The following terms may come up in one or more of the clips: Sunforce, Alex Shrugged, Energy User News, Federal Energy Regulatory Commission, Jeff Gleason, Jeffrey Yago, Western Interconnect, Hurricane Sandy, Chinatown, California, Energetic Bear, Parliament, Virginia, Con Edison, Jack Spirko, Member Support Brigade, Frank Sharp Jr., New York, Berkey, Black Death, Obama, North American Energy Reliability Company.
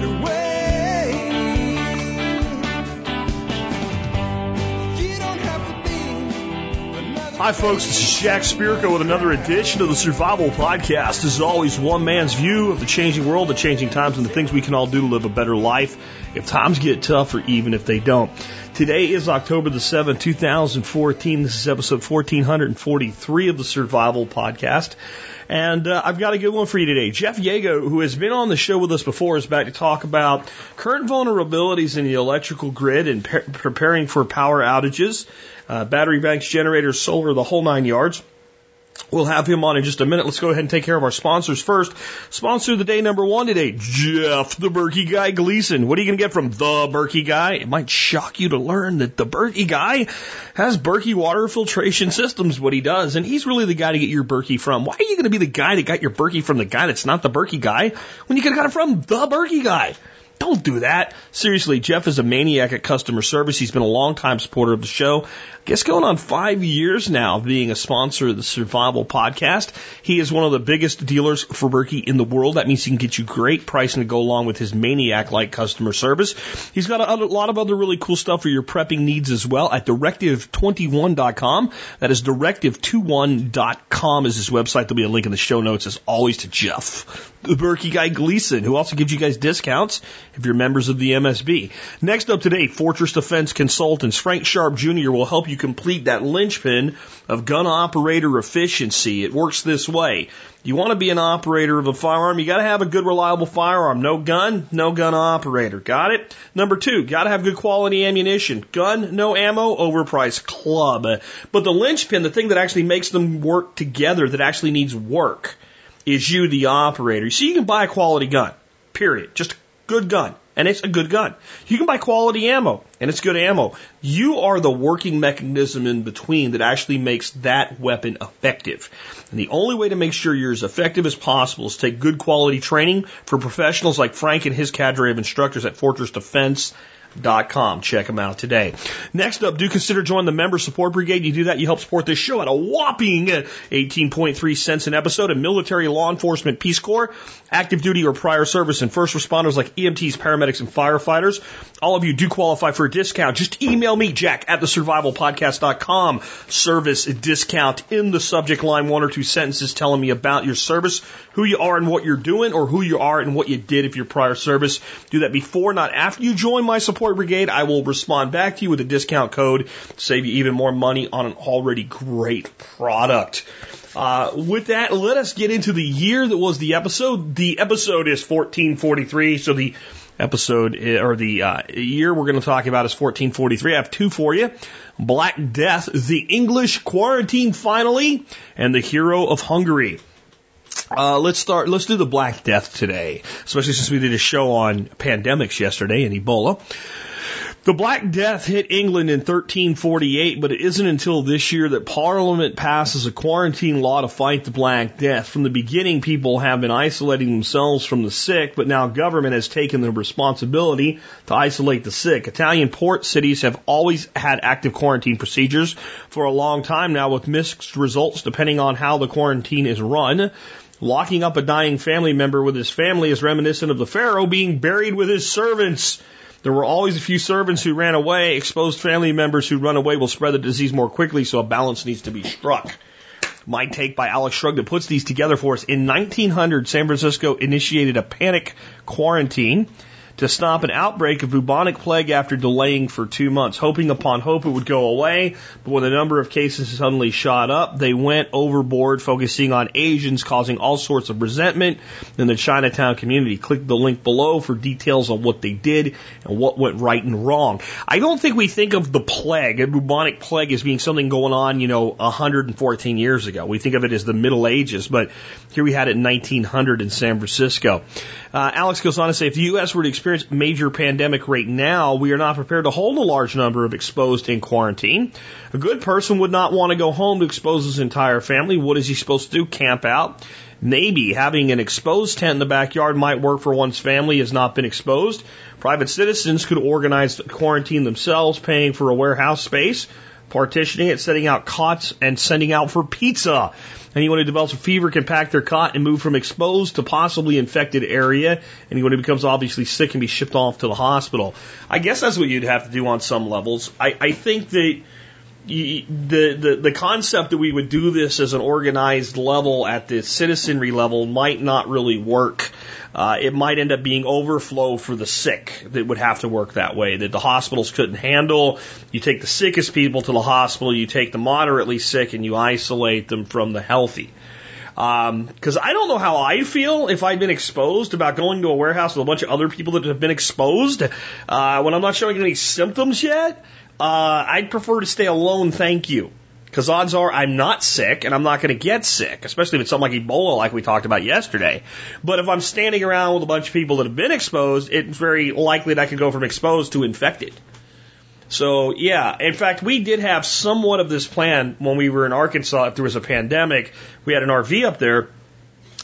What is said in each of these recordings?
better way. You don't have to be. Hi folks, this is Jack Spirko with another edition of the Survival Podcast. This is always one man's view of the changing world, the changing times, and the things we can all do to live a better life if times get tough or even if they don't. Today is October the 7th, 2014. This is episode 1443 of the Survival Podcast. And I've got a good one for you today. Jeff Yago, who has been on the show with us before, is back to talk about current vulnerabilities in the electrical grid and preparing for power outages, battery banks, generators, solar, the whole nine yards. We'll have him on in just a minute. Let's go ahead and take care of our sponsors first. Sponsor of the day number one today, Jeff the Berkey Guy Gleason. What are you going to get from the Berkey Guy? It might shock you to learn that the Berkey Guy has Berkey water filtration systems, what he does. And he's really the guy to get your Berkey from. Why are you going to be the guy that got your Berkey from the guy that's not the Berkey Guy when you could have got it from the Berkey Guy? Don't do that. Seriously, Jeff is a maniac at customer service. He's been a longtime supporter of the show. I guess going on 5 years now being a sponsor of the Survival Podcast. He is one of the biggest dealers for Berkey in the world. That means he can get you great pricing to go along with his maniac-like customer service. He's got a lot of other really cool stuff for your prepping needs as well at directive21.com. That is directive21.com is his website. There'll be a link in the show notes, as always, to Jeff the Berkey Guy Gleason, who also gives you guys discounts if you're members of the MSB. Next up today, Fortress Defense Consultants. Frank Sharp Jr. will help you complete that linchpin of gun operator efficiency. It works this way. You want to be an operator of a firearm, you got to have a good, reliable firearm. No gun, no gun operator. Got it? Number two, got to have good quality ammunition. Gun, no ammo, overpriced club. But the linchpin, the thing that actually makes them work together, that actually needs work, is you, the operator. So you can buy a quality gun, period. Just a good gun, and it's a good gun. You can buy quality ammo, and it's good ammo. You are the working mechanism in between that actually makes that weapon effective. And the only way to make sure you're as effective as possible is take good quality training for professionals like Frank and his cadre of instructors at FortressDefense.com. Check them out today. Next up, do consider joining the Member Support Brigade. You do that, you help support this show at a whopping 18.3 cents an episode. And military, law enforcement, Peace Corps, active duty or prior service, and first responders like EMTs, paramedics, and firefighters. All of you do qualify for a discount. Just email me, Jack, at thesurvivalpodcast.com. Service discount in the subject line, one or two sentences telling me about your service, who you are and what you're doing, or who you are and what you did if you're prior service. Do that before, not after you join my support Brigade. I will respond back to you with a discount code to save you even more money on an already great product. With that, let us get into the year that was the episode. The episode is 1443, so the episode or the year we're going to talk about is 1443. I have two for you. Black Death, the English Quarantine Finally, and the Hero of Hungary. Let's do the Black Death today, especially since we did a show on pandemics yesterday and Ebola. The Black Death hit England in 1348, but it isn't until this year that Parliament passes a quarantine law to fight the Black Death. From the beginning, people have been isolating themselves from the sick, but now government has taken the responsibility to isolate the sick. Italian port cities have always had active quarantine procedures for a long time now, with mixed results depending on how the quarantine is run. Locking up a dying family member with his family is reminiscent of the Pharaoh being buried with his servants. There were always a few servants who ran away. Exposed family members who run away will spread the disease more quickly, so a balance needs to be struck. My take by Alex Shrugged that puts these together for us. In 1900, San Francisco initiated a panic quarantine to stop an outbreak of bubonic plague after delaying for 2 months, hoping upon hope it would go away. But when the number of cases suddenly shot up, they went overboard, focusing on Asians, causing all sorts of resentment in the Chinatown community. Click the link below for details on what they did and what went right and wrong. I don't think we think of the plague, a bubonic plague, as being something going on, 114 years ago. We think of it as the Middle Ages, but here we had it in 1900 in San Francisco. Alex goes on to say, if the U.S. were to experience major pandemic right now, we are not prepared to hold a large number of exposed in quarantine. A good person would not want to go home to expose his entire family. What is he supposed to do? Camp out? Maybe having an exposed tent in the backyard might work for one's family has not been exposed. Private citizens could organize quarantine themselves, paying for a warehouse space. partitioning it, setting out cots, and sending out for pizza. Anyone who develops a fever can pack their cot and move from exposed to possibly infected area. Anyone who becomes obviously sick can be shipped off to the hospital. I guess that's what you'd have to do on some levels. I think that the concept that we would do this as an organized level at the citizenry level might not really work. It might end up being overflow for the sick that would have to work that way, that the hospitals couldn't handle. You take the sickest people to the hospital, you take the moderately sick, and you isolate them from the healthy. Because I don't know how I feel if I've been exposed about going to a warehouse with a bunch of other people that have been exposed when I'm not showing any symptoms yet. I'd prefer to stay alone, thank you. Because odds are I'm not sick and I'm not going to get sick, especially if it's something like Ebola like we talked about yesterday. But if I'm standing around with a bunch of people that have been exposed, it's very likely that I could go from exposed to infected. So, yeah. In fact, we did have somewhat of this plan when we were in Arkansas. If there was a pandemic, we had an RV up there.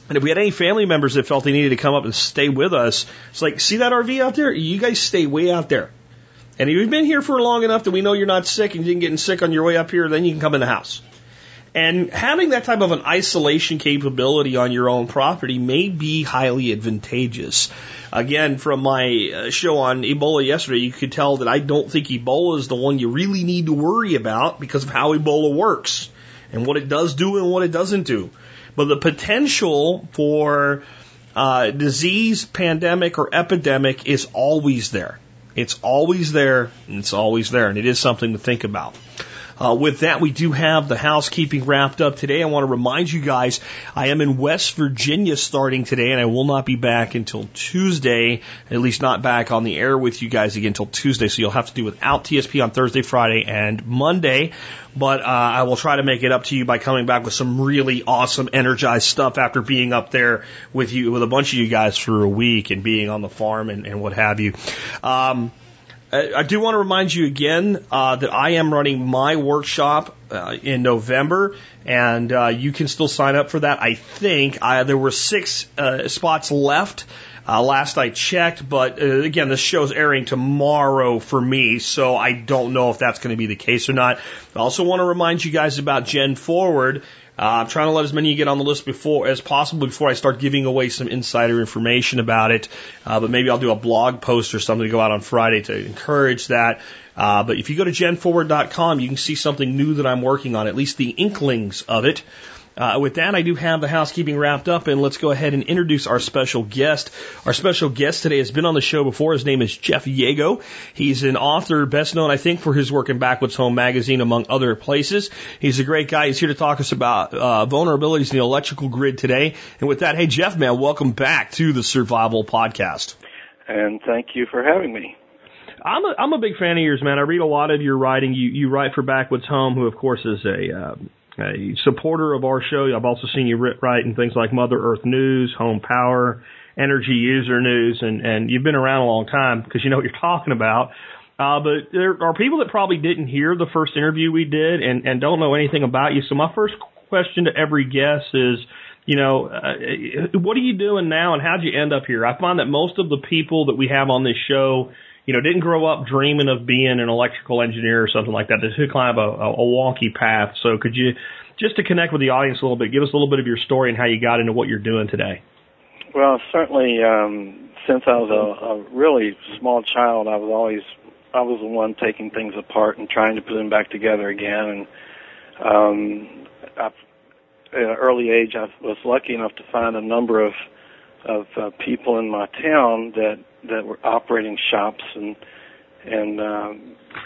And if we had any family members that felt they needed to come up and stay with us, it's like, see that RV out there? You guys stay way out there. And if you've been here for long enough that we know you're not sick and you didn't get sick on your way up here, then you can come in the house. And having that type of an isolation capability on your own property may be highly advantageous. Again, from my show on Ebola yesterday, you could tell that I don't think Ebola is the one you really need to worry about because of how Ebola works and what it does do and what it doesn't do. But the potential for disease, pandemic, or epidemic is always there. It's always there, and it's always there, and it is something to think about. With that, we do have the housekeeping wrapped up today. I want to remind you guys, I am in West Virginia starting today, and I will not be back until Tuesday, at least not back on the air with you guys again until Tuesday, so you'll have to do without TSP on Thursday, Friday, and Monday. But I will try to make it up to you by coming back with some really awesome, energized stuff after being up there with you, with a bunch of you guys for a week and being on the farm and what have you. I do want to remind you again that I am running my workshop in November, and you can still sign up for that. I think there were 6 spots left last I checked, but again, this show's airing tomorrow for me, so I don't know if that's going to be the case or not. I also want to remind you guys about Gen Forward. I'm trying to let as many get on the list before as possible before I start giving away some insider information about it. But maybe I'll do a blog post or something to go out on Friday to encourage that. But if you go to GenForward.com, you can see something new that I'm working on, at least the inklings of it. With that, I do have the housekeeping wrapped up, and let's go ahead and introduce our special guest. Our special guest today has been on the show before. His name is Jeff Yago. He's an author, best known, I think, for his work in Backwoods Home magazine, among other places. He's a great guy. He's here to talk to us about vulnerabilities in the electrical grid today. And with that, hey, Jeff, man, welcome back to the Survival Podcast. And thank you for having me. I'm a big fan of yours, man. I read a lot of your writing. You write for Backwoods Home, who, of course, is a supporter of our show. I've also seen you write in things like Mother Earth News, Home Power, Energy User News, and you've been around a long time because you know what you're talking about. But there are people that probably didn't hear the first interview we did and don't know anything about you. So my first question to every guest is, what are you doing now and how'd you end up here? I find that most of the people that we have on this show didn't grow up dreaming of being an electrical engineer or something like that. They took kind of a wonky path. So could you, just to connect with the audience a little bit, give us a little bit of your story and how you got into what you're doing today? Well, certainly since I was a really small child, I was the one taking things apart and trying to put them back together again. And at an early age, I was lucky enough to find a number of people in my town that were operating shops and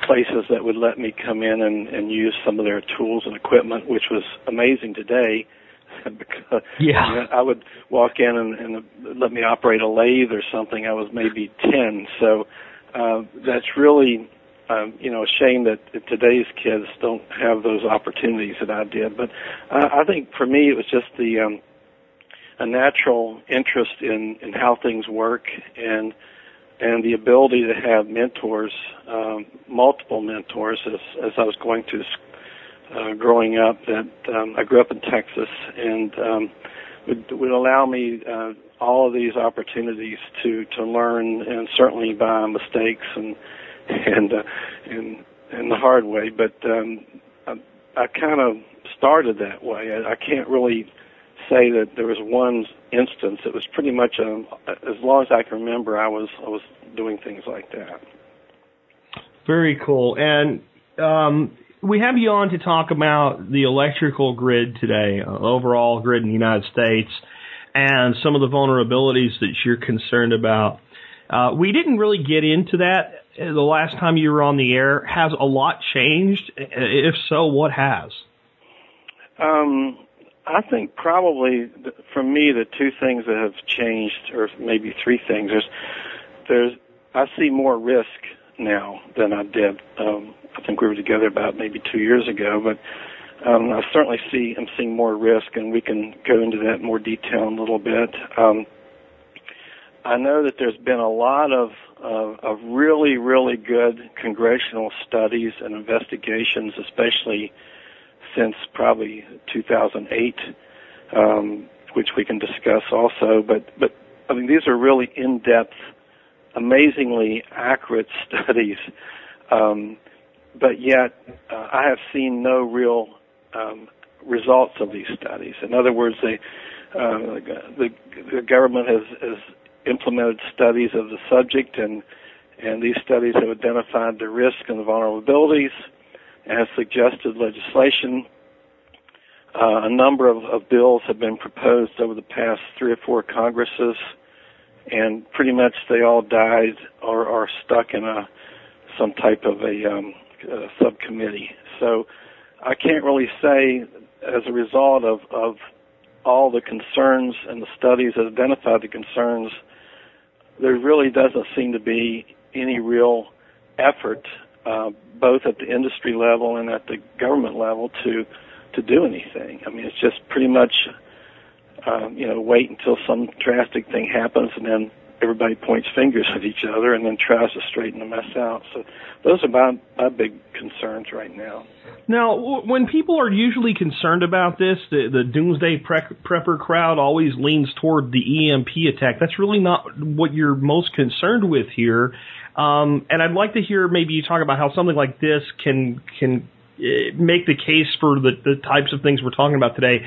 places that would let me come in and use some of their tools and equipment, which was amazing today. Because I would walk in and let me operate a lathe or something. I was maybe 10, so that's really a shame that today's kids don't have those opportunities that I did. But I think for me it was just the a natural interest in how things work and the ability to have mentors, multiple mentors as I was going through growing up. That I grew up in Texas and would allow me all of these opportunities to learn, and certainly by mistakes and and the hard way, but I kind of started that way. I can't really say that there was one instance. It was pretty much, as long as I can remember, I was doing things like that. Very cool. And we have you on to talk about the electrical grid today, overall grid in the United States, and some of the vulnerabilities that you're concerned about. We didn't really get into that the last time you were on the air. Has a lot changed? If so, what has? I think probably, for me, the two things that have changed, or maybe three things, there's I see more risk now than I did. I think we were together about maybe 2 years ago, but I certainly I'm seeing more risk, and we can go into that in more detail in a little bit. I know that there's been a lot of really, really good congressional studies and investigations, especially since probably 2008, which we can discuss also. But I mean, these are really in-depth, amazingly accurate studies. But yet, I have seen no real results of these studies. In other words, the government has implemented studies of the subject, and these studies have identified the risk and the vulnerabilities, and have suggested legislation. A number of bills have been proposed over the past three or four Congresses, and pretty much they all died or are stuck in some type of a subcommittee. So I can't really say, as a result of all the concerns and the studies that identify the concerns, there really doesn't seem to be any real effort, both at the industry level and at the government level, to do anything. I mean, it's just pretty much, wait until some drastic thing happens, and then everybody points fingers at each other and then tries to straighten the mess out. So those are my big concerns right now. Now, when people are usually concerned about this, the doomsday prepper crowd always leans toward the EMP attack. That's really not what you're most concerned with here. And I'd like to hear maybe you talk about how something like this can make the case for the types of things we're talking about today.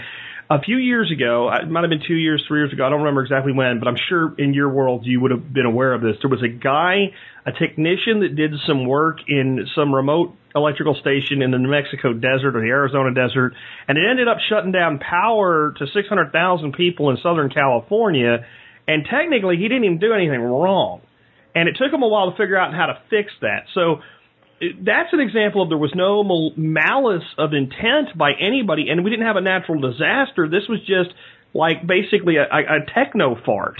A few years ago, it might have been 2 years, 3 years ago, I don't remember exactly when, but I'm sure in your world you would have been aware of this. There was a guy, a technician that did some work in some remote electrical station in the New Mexico desert or the Arizona desert, and it ended up shutting down power to 600,000 people in Southern California, and technically he didn't even do anything wrong. And it took him a while to figure out how to fix that. So that's an example of there was no malice of intent by anybody, and we didn't have a natural disaster. This was just like basically a techno fart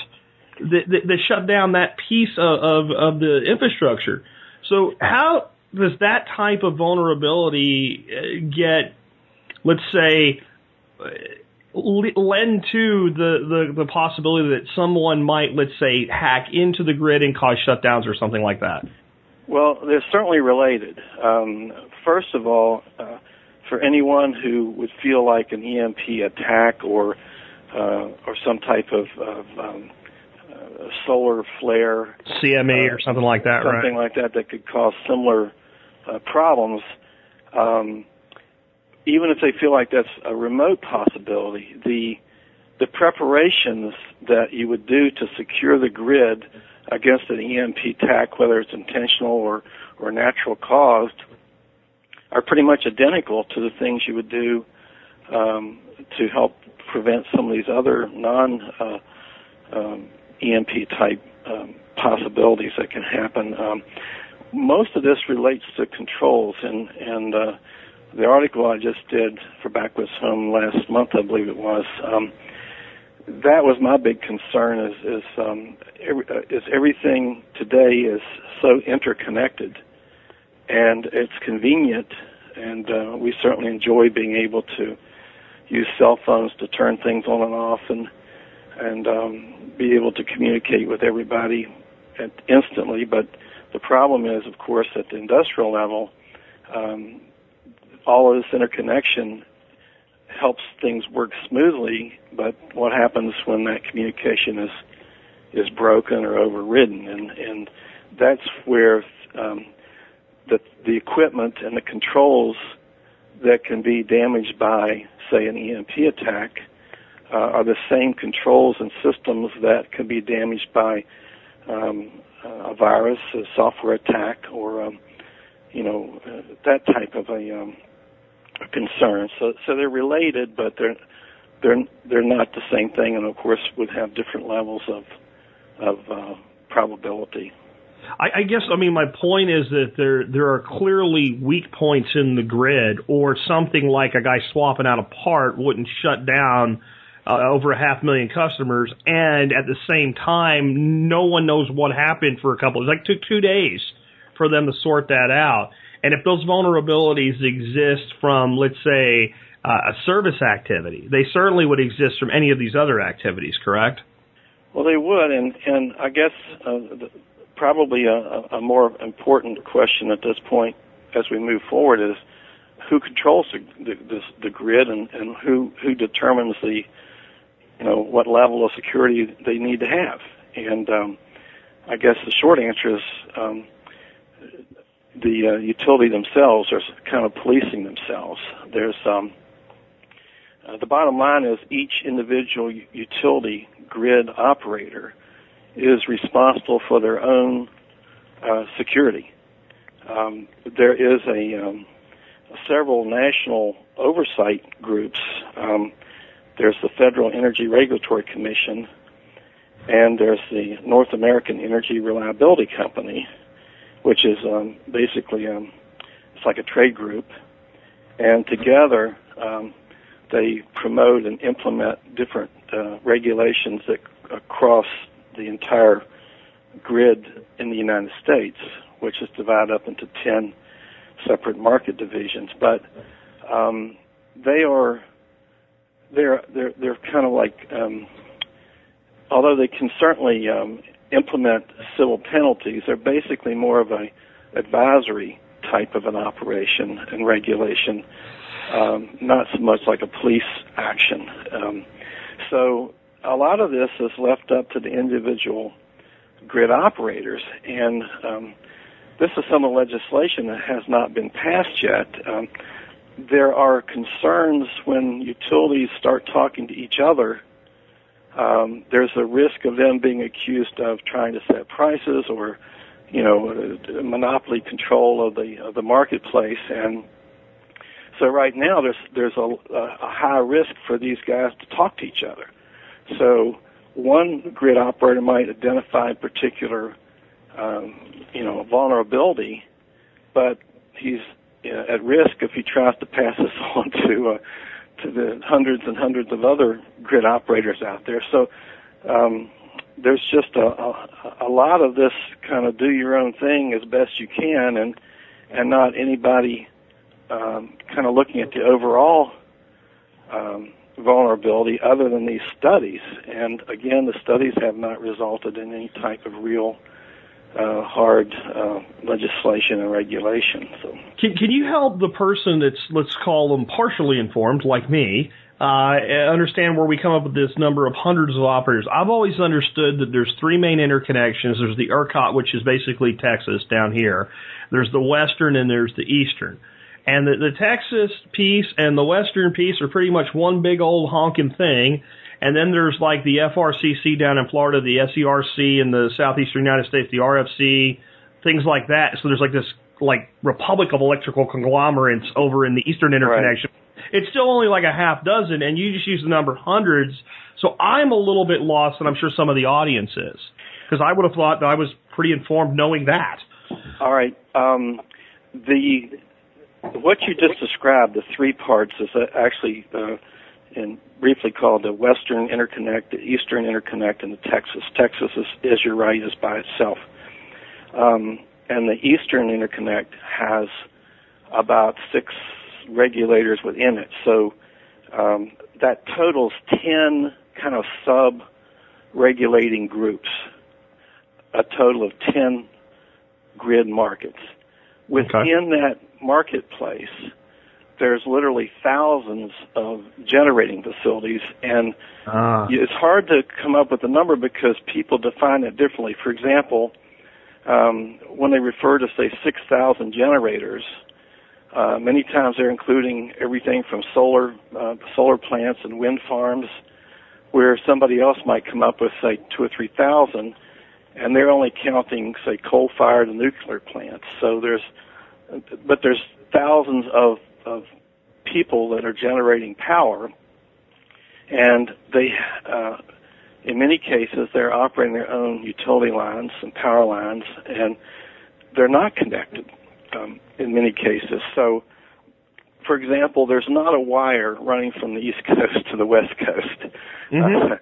that shut down that piece of the infrastructure. So how does that type of vulnerability get, let's say, lend to the possibility that someone might, let's say, hack into the grid and cause shutdowns or something like that? Well, they're certainly related. First of all, for anyone who would feel like an EMP attack or some type of solar flare, CME or something like that, something right? like that could cause similar problems. Even if they feel like that's a remote possibility, the preparations that you would do to secure the grid against an EMP attack, whether it's intentional or natural caused, are pretty much identical to the things you would do to help prevent some of these other non-EMP type possibilities that can happen. Most of this relates to controls, and the article I just did for Backwoods Home last month, I believe it was, that was my big concern. Is everything today is so interconnected, and it's convenient, and we certainly enjoy being able to use cell phones to turn things on and off, and be able to communicate with everybody instantly. But the problem is, of course, at the industrial level, all of this interconnection helps things work smoothly, but what happens when that communication is broken or overridden? And that's where the equipment and the controls that can be damaged by, say, an EMP attack are the same controls and systems that can be damaged by a virus, a software attack, or that type of a concern. So they're related, but they're not the same thing, and of course would have different levels of probability. I guess, I mean, my point is that there are clearly weak points in the grid, or something like a guy swapping out a part wouldn't shut down over 500,000 customers, and at the same time, no one knows what happened for a couple. It took 2 days for them to sort that out. And if those vulnerabilities exist from, let's say, a service activity, they certainly would exist from any of these other activities, correct? Well, they would, and I guess probably a more important question at this point as we move forward is who controls the grid and who determines the, what level of security they need to have. And I guess the short answer is the utility themselves are kind of policing themselves. There's the bottom line is each individual utility grid operator is responsible for their own security. There is several national oversight groups. There's the Federal Energy Regulatory Commission, and there's the North American Energy Reliability Company, which is basically it's like a trade group, and together they promote and implement different regulations that across the entire grid in the United States, which is divided up into 10 separate market divisions. But they're kind of like, although they can certainly implement civil penalties, they're basically more of a advisory type of an operation and regulation, not so much like a police action. So a lot of this is left up to the individual grid operators, and this is some of the legislation that has not been passed yet. There are concerns when utilities start talking to each other. There's a risk of them being accused of trying to set prices or, monopoly control of the marketplace. And so right now there's a high risk for these guys to talk to each other. So one grid operator might identify a particular, vulnerability, but he's at risk if he tries to pass this on to the hundreds and hundreds of other grid operators out there. So there's just a lot of this kind of do your own thing as best you can, and not anybody kind of looking at the overall vulnerability other than these studies. And again, the studies have not resulted in any type of real hard legislation and regulation. So can you help the person that's, let's call them, partially informed like me, understand where we come up with this number of hundreds of operators? I've always understood that there's three main interconnections. There's the ERCOT, which is basically Texas down here. There's the Western, and there's the Eastern. And the Texas piece and the Western piece are pretty much one big old honking thing. And then there's like the FRCC down in Florida, the SERC in the southeastern United States, the RFC, things like that. So there's like this like republic of electrical conglomerates over in the Eastern Interconnection. Right. It's still only like a half dozen, and you just use the number hundreds. So I'm a little bit lost, and I'm sure some of the audience is, because I would have thought that I was pretty informed knowing that. All right. What you just described, the three parts, is actually briefly called the Western Interconnect, the Eastern Interconnect, and the Texas. Texas, as you're right, is by itself. And the Eastern Interconnect has about 6 regulators within it. So that totals 10 kind of sub-regulating groups, a total of 10 grid markets. Within that marketplace, there's literally thousands of generating facilities, and it's hard to come up with a number because people define it differently. For example, when they refer to, say, 6,000 generators, many times they're including everything from solar plants and wind farms, where somebody else might come up with, say, 2,000 or 3,000, and they're only counting, say, coal-fired and nuclear plants. So there's thousands of people that are generating power, and they, in many cases, they're operating their own utility lines and power lines, and they're not connected in many cases. So, for example, there's not a wire running from the East Coast to the West Coast. Mm-hmm.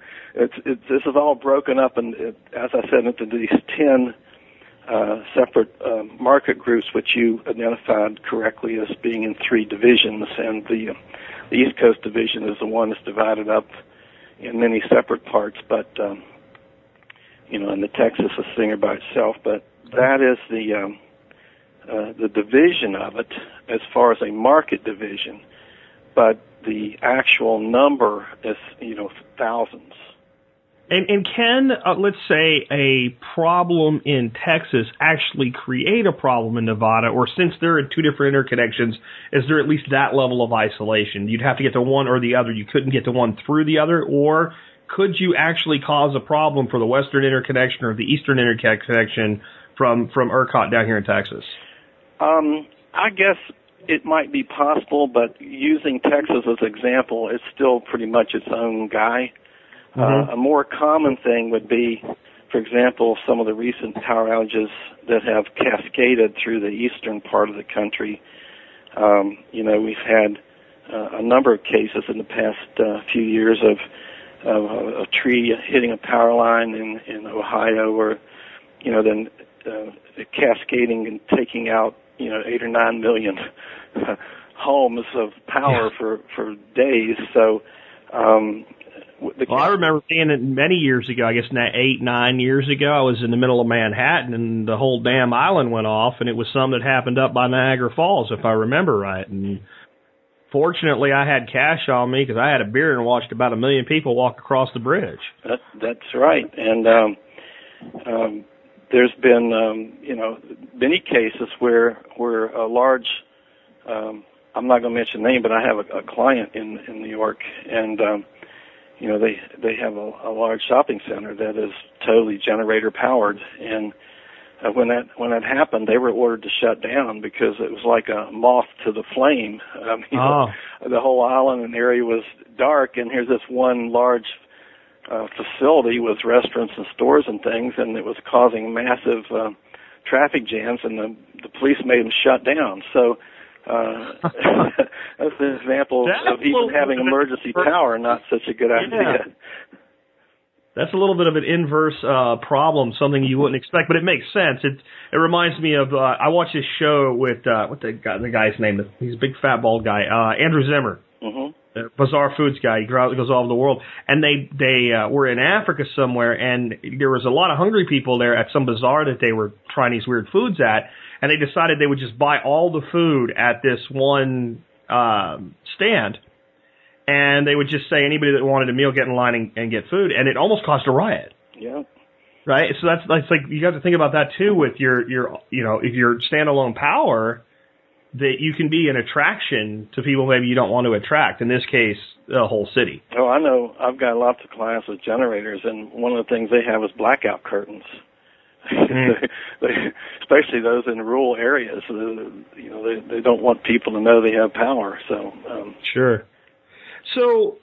This is all broken up, and as I said, into these 10 separate market groups, which you identified correctly as being in three divisions, and the East Coast division is the one that's divided up in many separate parts, but, in the Texas is a singer by itself, but that is the division of it as far as a market division, but the actual number is, thousands. And can, let's say, a problem in Texas actually create a problem in Nevada, or since there are two different interconnections, is there at least that level of isolation? You'd have to get to one or the other. You couldn't get to one through the other, or could you actually cause a problem for the Western interconnection or the Eastern interconnection from ERCOT down here in Texas? I guess it might be possible, but using Texas as an example, it's still pretty much its own guy. Mm-hmm. A more common thing would be, for example, some of the recent power outages that have cascaded through the eastern part of the country. We've had a number of cases in the past few years of a tree hitting a power line in Ohio, or, then cascading and taking out, 8 or 9 million homes of power for days. So, I remember seeing it many years ago. I guess 8, 9 years ago, I was in the middle of Manhattan, and the whole damn island went off, and it was something that happened up by Niagara Falls, if I remember right. And fortunately, I had cash on me because I had a beer and watched about 1 million people walk across the bridge. That's right. And there's been, many cases where a large I'm not going to mention the name, but I have a client in New York, and they have a large shopping center that is totally generator powered, and when that happened, they were ordered to shut down because it was like a moth to the flame. The whole island and area was dark, and here's this one large facility with restaurants and stores and things, and it was causing massive traffic jams, and the police made them shut down. So. That's an example of even having emergency power, not such a good idea. Yeah. That's a little bit of an inverse problem, something you wouldn't expect, but it makes sense. It reminds me of I watched this show with the guy's name? He's a big fat bald guy, Andrew Zimmer, the Bizarre Foods guy. He goes all over the world, and they were in Africa somewhere, and there was a lot of hungry people there at some bazaar that they were trying these weird foods at. And they decided they would just buy all the food at this one stand, and they would just say anybody that wanted a meal get in line and get food, and it almost caused a riot. Yeah, right. So that's like you got to think about that too with your if you're standalone power, that you can be an attraction to people maybe you don't want to attract. In this case, a whole city. Oh, I know. I've got lots of clients with generators, and one of the things they have is blackout curtains. Especially those in rural areas, they don't want people to know they have power. So sure. So,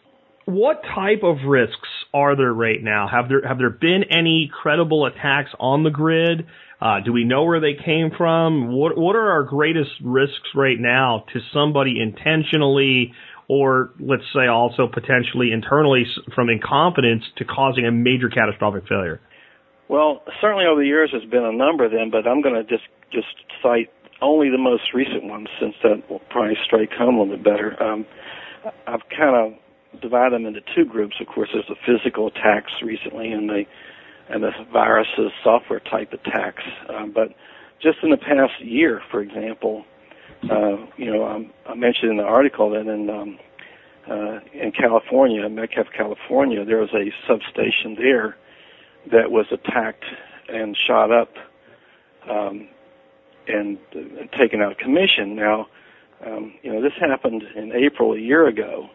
what type of risks are there right now? Have there been any credible attacks on the grid? Do we know where they came from? What are our greatest risks right now to somebody intentionally, or let's say also potentially internally from incompetence to causing a major catastrophic failure? Well, certainly over the years there's been a number of them, but I'm going to just cite only the most recent ones, since that will probably strike home a little bit better. I've kind of divided them into two groups. Of course, there's the physical attacks recently and the viruses, software-type attacks. But just in the past year, for example, I mentioned in the article that in California, Metcalf, California, there was a substation there that was attacked and shot up and taken out of commission. Now, this happened in April a year ago,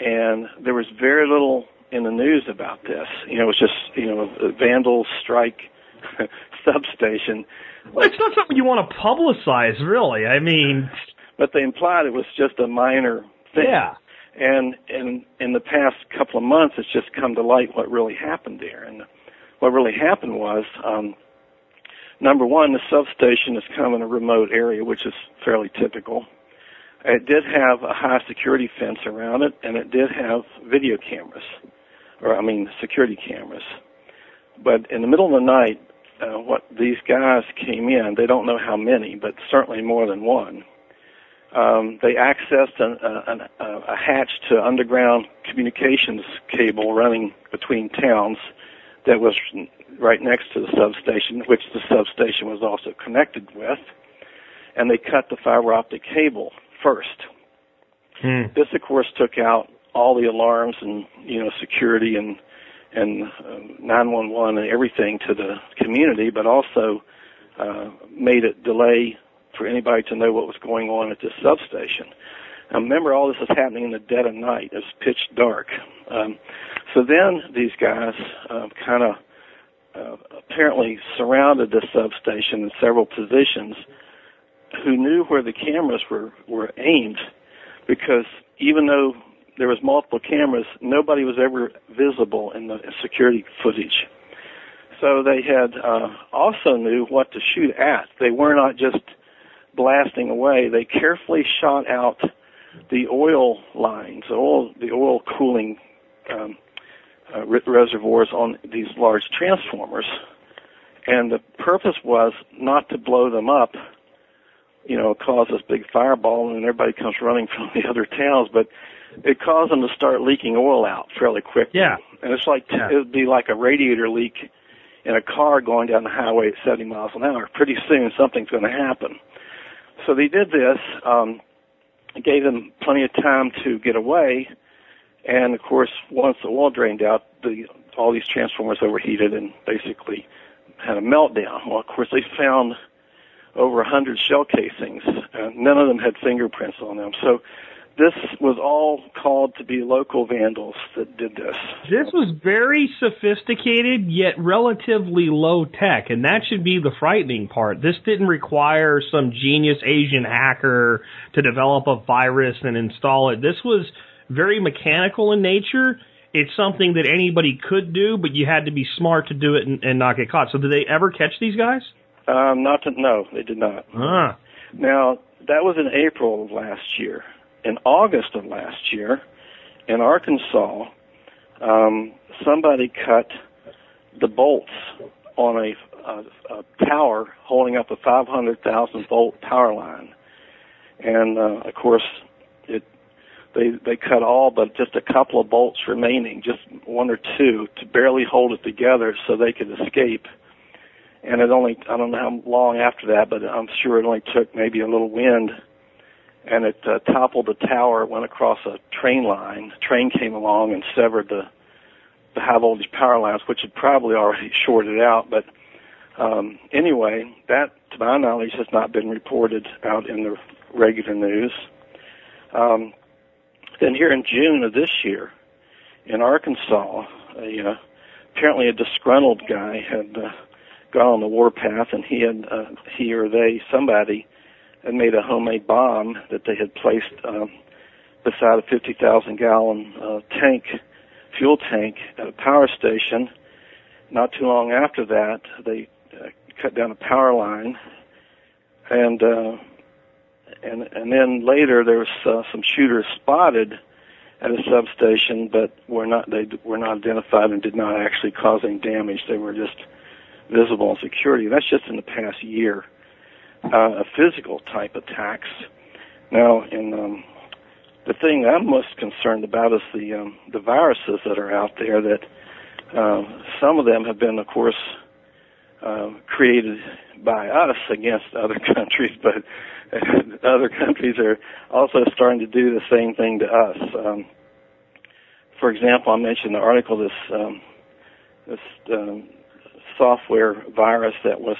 and there was very little in the news about this. You know, it was just, a vandal strike substation. Well, it's not something you want to publicize, really. I mean... But they implied it was just a minor thing. Yeah. And in the past couple of months, it's just come to light what really happened there. And what really happened was, number one, the substation is kind of in a remote area, which is fairly typical. It did have a high security fence around it, and it did have security cameras. But in the middle of the night, what these guys came in, they don't know how many, but certainly more than one. They accessed a hatch to underground communications cable running between towns that was right next to the substation, which the substation was also connected with, and they cut the fiber optic cable first. This, of course, took out all the alarms and security and 911 and everything to the community, but also made it delay for anybody to know what was going on at this substation. Now, remember, all this is happening in the dead of night. It's pitch dark. So then these guys apparently surrounded this substation in several positions, who knew where the cameras were aimed, because even though there was multiple cameras, nobody was ever visible in the security footage. So they had also knew what to shoot at. They were not just blasting away. They carefully shot out the oil lines, the oil cooling reservoirs on these large transformers, and the purpose was not to blow them up, cause this big fireball, and everybody comes running from the other towns, but it caused them to start leaking oil out fairly quickly. Yeah. And it's like it would be like a radiator leak in a car going down the highway at 70 miles an hour. Pretty soon something's going to happen. So they did this. It gave them plenty of time to get away. And, of course, once the oil drained out, all these transformers overheated and basically had a meltdown. Well, of course, they found over 100 shell casings. None of them had fingerprints on them. So this was all called to be local vandals that did this. This was very sophisticated yet relatively low tech, and that should be the frightening part. This didn't require some genius Asian hacker to develop a virus and install it. This was very mechanical in nature. It's something that anybody could do, but you had to be smart to do it and not get caught. So did they ever catch these guys? No, they did not. Now, that was in April of last year. In August of last year, in Arkansas, somebody cut the bolts on a tower holding up a 500,000-volt power line. And, of course, they cut all but just a couple of bolts remaining, just one or two, to barely hold it together so they could escape. And it only, I don't know how long after that, but I'm sure it only took maybe a little wind, and it toppled the tower, went across a train line. The train came along and severed the high-voltage power lines, which had probably already shorted out. But anyway, that, to my knowledge, has not been reported out in the regular news. Then here in June of this year, in Arkansas, apparently a disgruntled guy had gone on the warpath, and he had somebody had made a homemade bomb that they had placed beside a 50,000-gallon fuel tank at a power station. Not too long after that, they cut down a power line, and then later there was some shooters spotted at a substation, but they were not identified and did not actually cause any damage. They were just visible in security. That's just in the past year. Physical type attacks. Now, the thing I'm most concerned about is the viruses that are out there. That some of them have been, of course, created by us against other countries, but other countries are also starting to do the same thing to us. For example, I mentioned in the article this software virus that was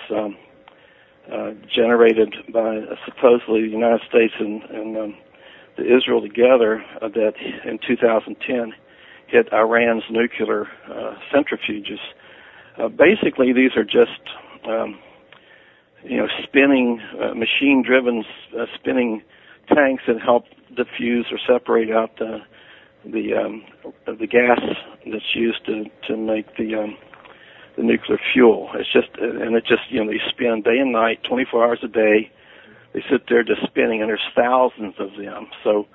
generated by supposedly the United States and Israel together, that in 2010 hit Iran's nuclear centrifuges. Basically, these are just spinning machine-driven spinning tanks that help diffuse or separate out the gas that's used to make the nuclear fuel. It just they spin day and night, 24 hours a day. They sit there just spinning, and there's thousands of them. So,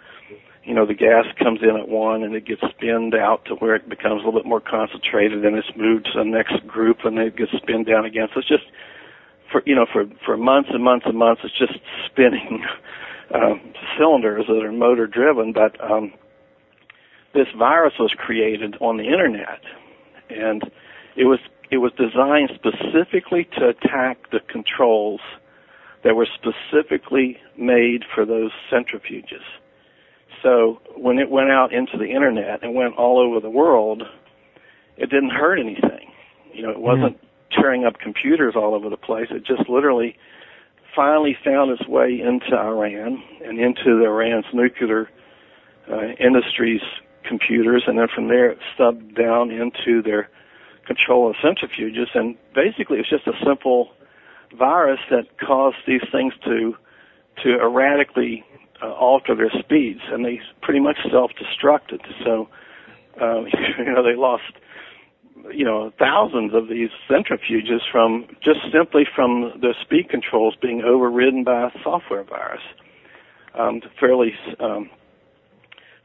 the gas comes in at one, and it gets spinned out to where it becomes a little bit more concentrated, and it's moved to the next group, and it gets spinned down again. So it's just for months and months and months, it's just spinning cylinders that are motor driven. But this virus was created on the internet, and it was designed specifically to attack the controls that were specifically made for those centrifuges. So when it went out into the internet and went all over the world, it didn't hurt anything. It wasn't tearing up computers all over the place. It just literally finally found its way into Iran and into Iran's nuclear industries' computers, and then from there it stubbed down into their control of centrifuges. And basically it's just a simple virus that caused these things to erratically alter their speeds, and they pretty much self-destructed. So, they lost, thousands of these centrifuges from their speed controls being overridden by a software virus. Fairly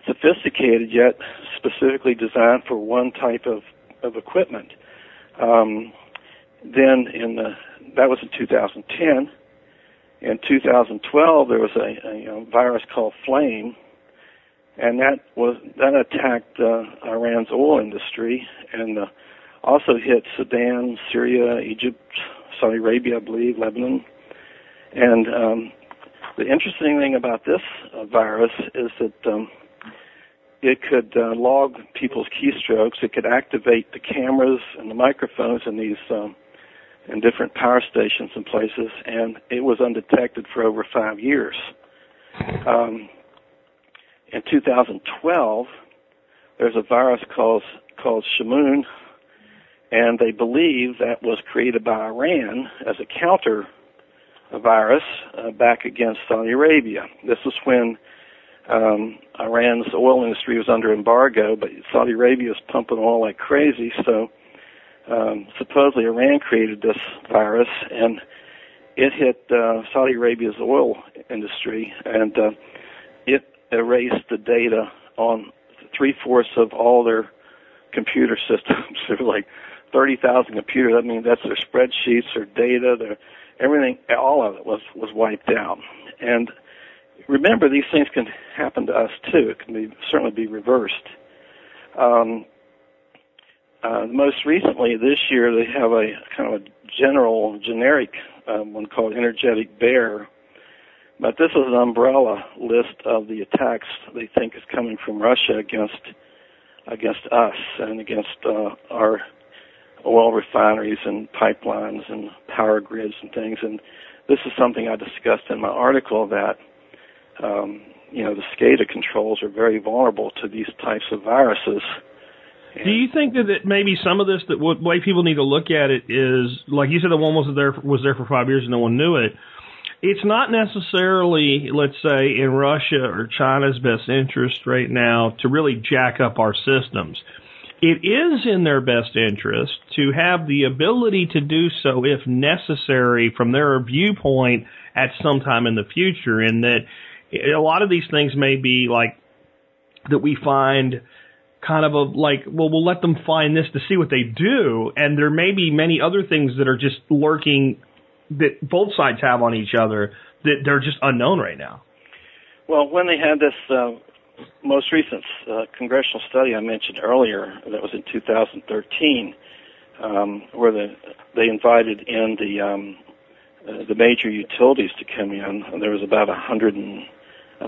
sophisticated, yet specifically designed for one type of equipment. That was in 2010. In 2012, there was a virus called Flame, and that attacked Iran's oil industry, and also hit Sudan, Syria, Egypt, Saudi Arabia, I believe, Lebanon. And the interesting thing about this virus is that it could log people's keystrokes. It could activate the cameras and the microphones in these in different power stations and places, and it was undetected for over 5 years. In 2012, there's a virus called Shamoon, and they believe that was created by Iran as a counter virus back against Saudi Arabia. This was when Iran's oil industry was under embargo, but Saudi Arabia was pumping oil like crazy, so supposedly Iran created this virus, and it hit Saudi Arabia's oil industry, and it erased the data on 3/4 of all their computer systems. There were like 30,000 computers. I mean, that's their spreadsheets, their data, their everything. All of it was wiped out. And remember, these things can happen to us too. It can certainly be reversed. Most recently, this year, they have a kind of a generic one called Energetic Bear. But this is an umbrella list of the attacks they think is coming from Russia against us and against our oil refineries and pipelines and power grids and things. And this is something I discussed in my article that, the SCADA controls are very vulnerable to these types of viruses. Do you think that maybe some of this, that what way people need to look at it is, like you said, the one was there for 5 years and no one knew it. It's not necessarily, let's say, in Russia or China's best interest right now to really jack up our systems. It is in their best interest to have the ability to do so if necessary from their viewpoint at some time in the future, and that a lot of these things may be like that we find kind of we'll let them find this to see what they do, and there may be many other things that are just lurking that both sides have on each other that they're just unknown right now. Well, when they had this most recent congressional study I mentioned earlier, that was in 2013, where they invited in the major utilities to come in, and there was about 100 and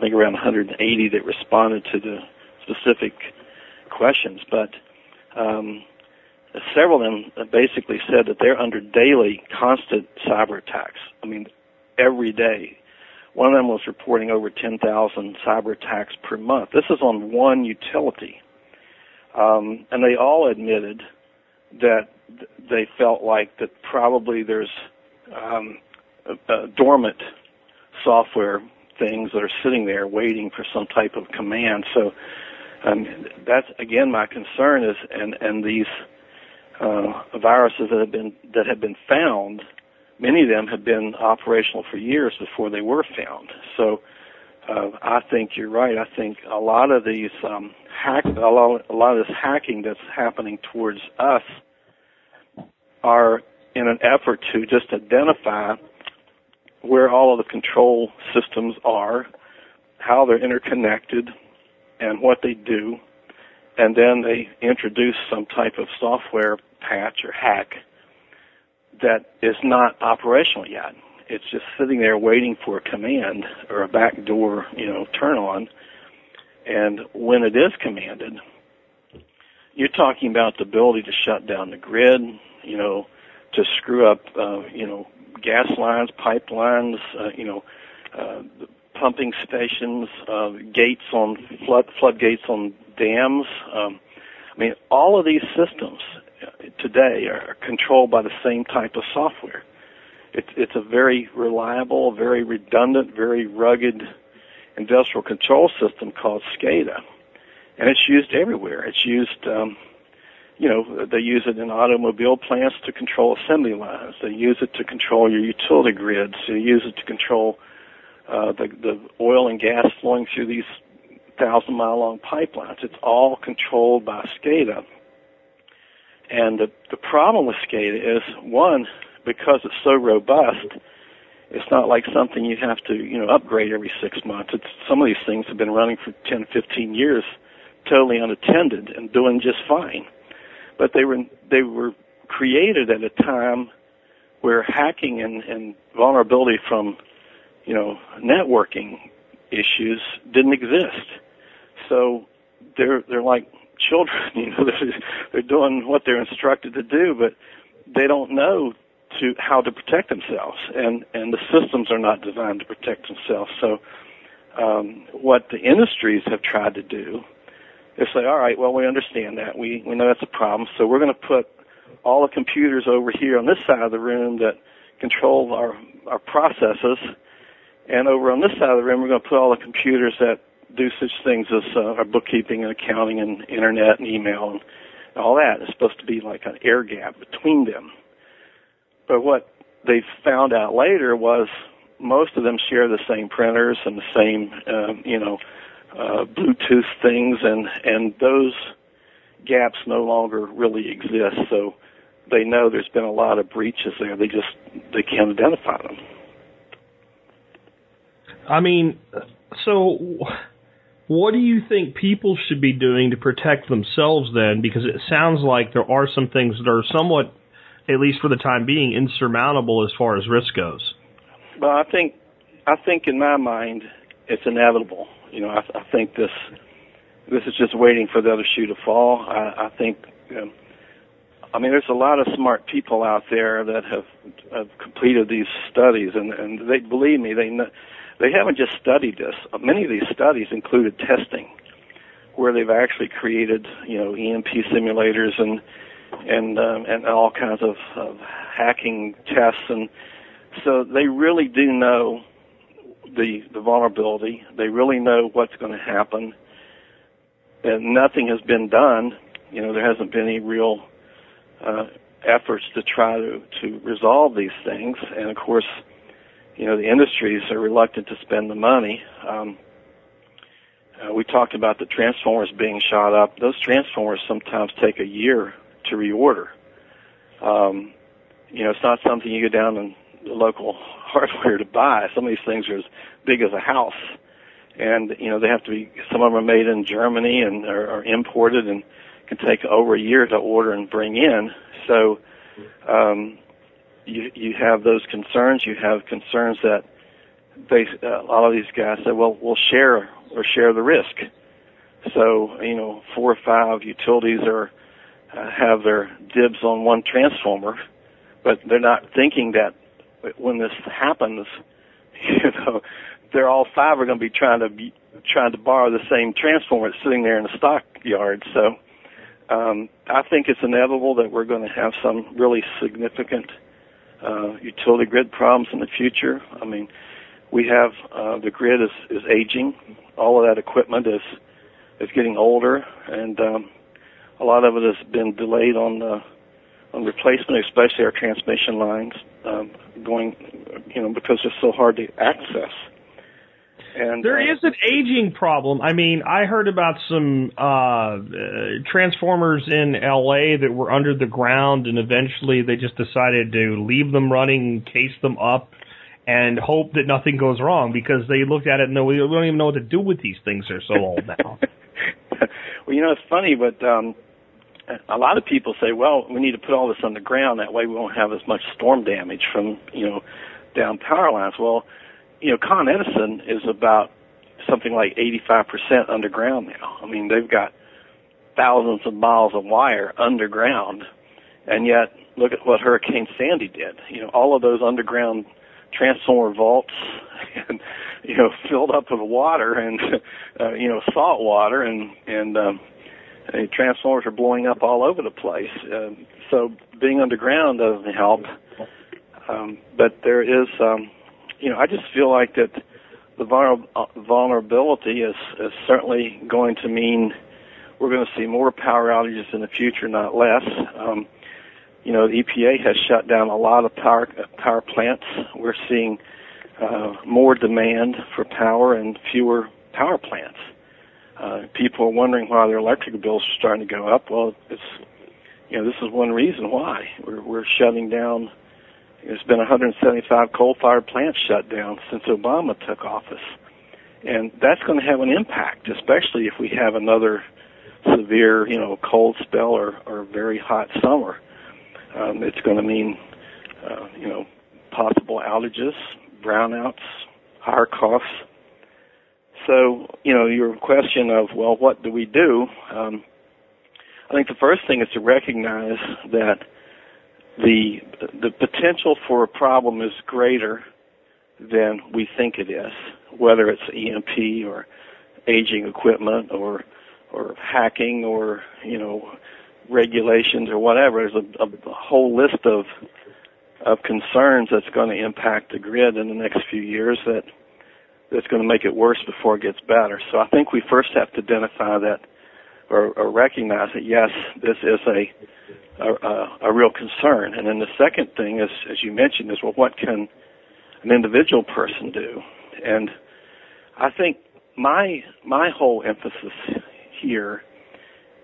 around 180 that responded to the specific questions, but several of them basically said that they're under daily constant cyber attacks. I mean, every day. One of them was reporting over 10,000 cyber attacks per month. This is on one utility. And they all admitted that they felt like that probably there's dormant software things that are sitting there waiting for some type of command. So that's, again, my concern is, and these viruses that have been found, many of them have been operational for years before they were found. So I think you're right. I think a lot of these a lot of this hacking that's happening towards us are in an effort to just identify where all of the control systems are, how they're interconnected, and what they do, and then they introduce some type of software patch or hack that is not operational yet. It's just sitting there waiting for a command or a backdoor, turn on. And when it is commanded, you're talking about the ability to shut down the grid, to screw up, gas lines, pipelines, pumping stations, gates on floodgates on dams. I mean, all of these systems today are controlled by the same type of software. It's a very reliable, very redundant, very rugged industrial control system called SCADA, and it's used everywhere. It's used, they use it in automobile plants to control assembly lines. They use it to control your utility grids. They use it to control the oil and gas flowing through these 1,000-mile-long pipelines. It's all controlled by SCADA. And the problem with SCADA is, one, because it's so robust, it's not like something you have to, upgrade every 6 months. Some of these things have been running for 10, 15 years, totally unattended and doing just fine. But they were created at a time where hacking and vulnerability from, networking issues didn't exist. So they're like children, they're doing what they're instructed to do, but they don't know how to protect themselves, and the systems are not designed to protect themselves. So what the industries have tried to do is say, all right, well, we understand that. We know that's a problem, so we're going to put all the computers over here on this side of the room that control our processes, and over on this side of the room we're going to put all the computers that do such things as our bookkeeping and accounting and internet and email and all that. It's supposed to be like an air gap between them. But what they found out later was most of them share the same printers and the same, Bluetooth things, and those gaps no longer really exist. So they know there's been a lot of breaches there. They can't identify them. I mean, so what do you think people should be doing to protect themselves then? Because it sounds like there are some things that are somewhat, at least for the time being, insurmountable as far as risk goes. Well, I think in my mind it's inevitable. I think this is just waiting for the other shoe to fall. I think, there's a lot of smart people out there that have completed these studies, and they, believe me, they haven't just studied this. Many of these studies included testing, where they've actually created, EMP simulators and all kinds of hacking tests, and so they really do know the vulnerability. They really know what's going to happen, and nothing has been done. There hasn't been any real efforts to try to resolve these things, and of course, the industries are reluctant to spend the money. We talked about the transformers being shot up. Those transformers sometimes take a year to reorder. It's not something you go down and the local hardware to buy. Some of these things are as big as a house, and they have to be. Some of them are made in Germany and are imported, and can take over a year to order and bring in. So you have those concerns. You have concerns that a lot of these guys say, "Well, we'll share the risk." So 4 or 5 utilities are have their dibs on one transformer, but they're not thinking that when this happens, you know, they're all five are going to be trying to borrow the same transformer that's sitting there in the stockyard. So I think it's inevitable that we're going to have some really significant utility grid problems in the future. I mean, we have the grid is aging. All of that equipment is getting older, and a lot of it has been delayed on replacement, especially our transmission lines going, you know, because they're so hard to access. And there is an aging problem. I mean, I heard about some transformers in L.A. that were under the ground, and eventually they just decided to leave them running, case them up, and hope that nothing goes wrong, because they looked at it and we don't even know what to do with these things. They're so old now. Well, you know, it's funny, but a lot of people say, well, we need to put all this on the ground. That way we won't have as much storm damage from, you know, down power lines. Well, you know, Con Edison is about something like 85% underground now. I mean, they've got thousands of miles of wire underground, and yet look at what Hurricane Sandy did. You know, all of those underground transformer vaults, and you know, filled up with water and you know, salt water, and transformers are blowing up all over the place. So being underground doesn't help, but there is. You know, I just feel like that the vulnerability is certainly going to mean we're going to see more power outages in the future, not less. You know, the EPA has shut down a lot of power plants. We're seeing more demand for power and fewer power plants. People are wondering why their electric bills are starting to go up. Well, it's, you know, this is one reason why we're shutting down. There's been 175 coal-fired plants shut down since Obama took office. And that's going to have an impact, especially if we have another severe, you know, cold spell or very hot summer. It's going to mean, you know, possible outages, brownouts, higher costs. So, you know, your question of, well, what do we do? I think the first thing is to recognize that the potential for a problem is greater than we think it is, whether it's EMP or aging equipment or hacking or, you know, regulations or whatever. There's a whole list of concerns that's going to impact the grid in the next few years that's going to make it worse before it gets better. So I think we first have to identify that or recognize that, yes, this is a real concern. And then the second thing is, as you mentioned, is, well, what can an individual person do? And I think my whole emphasis here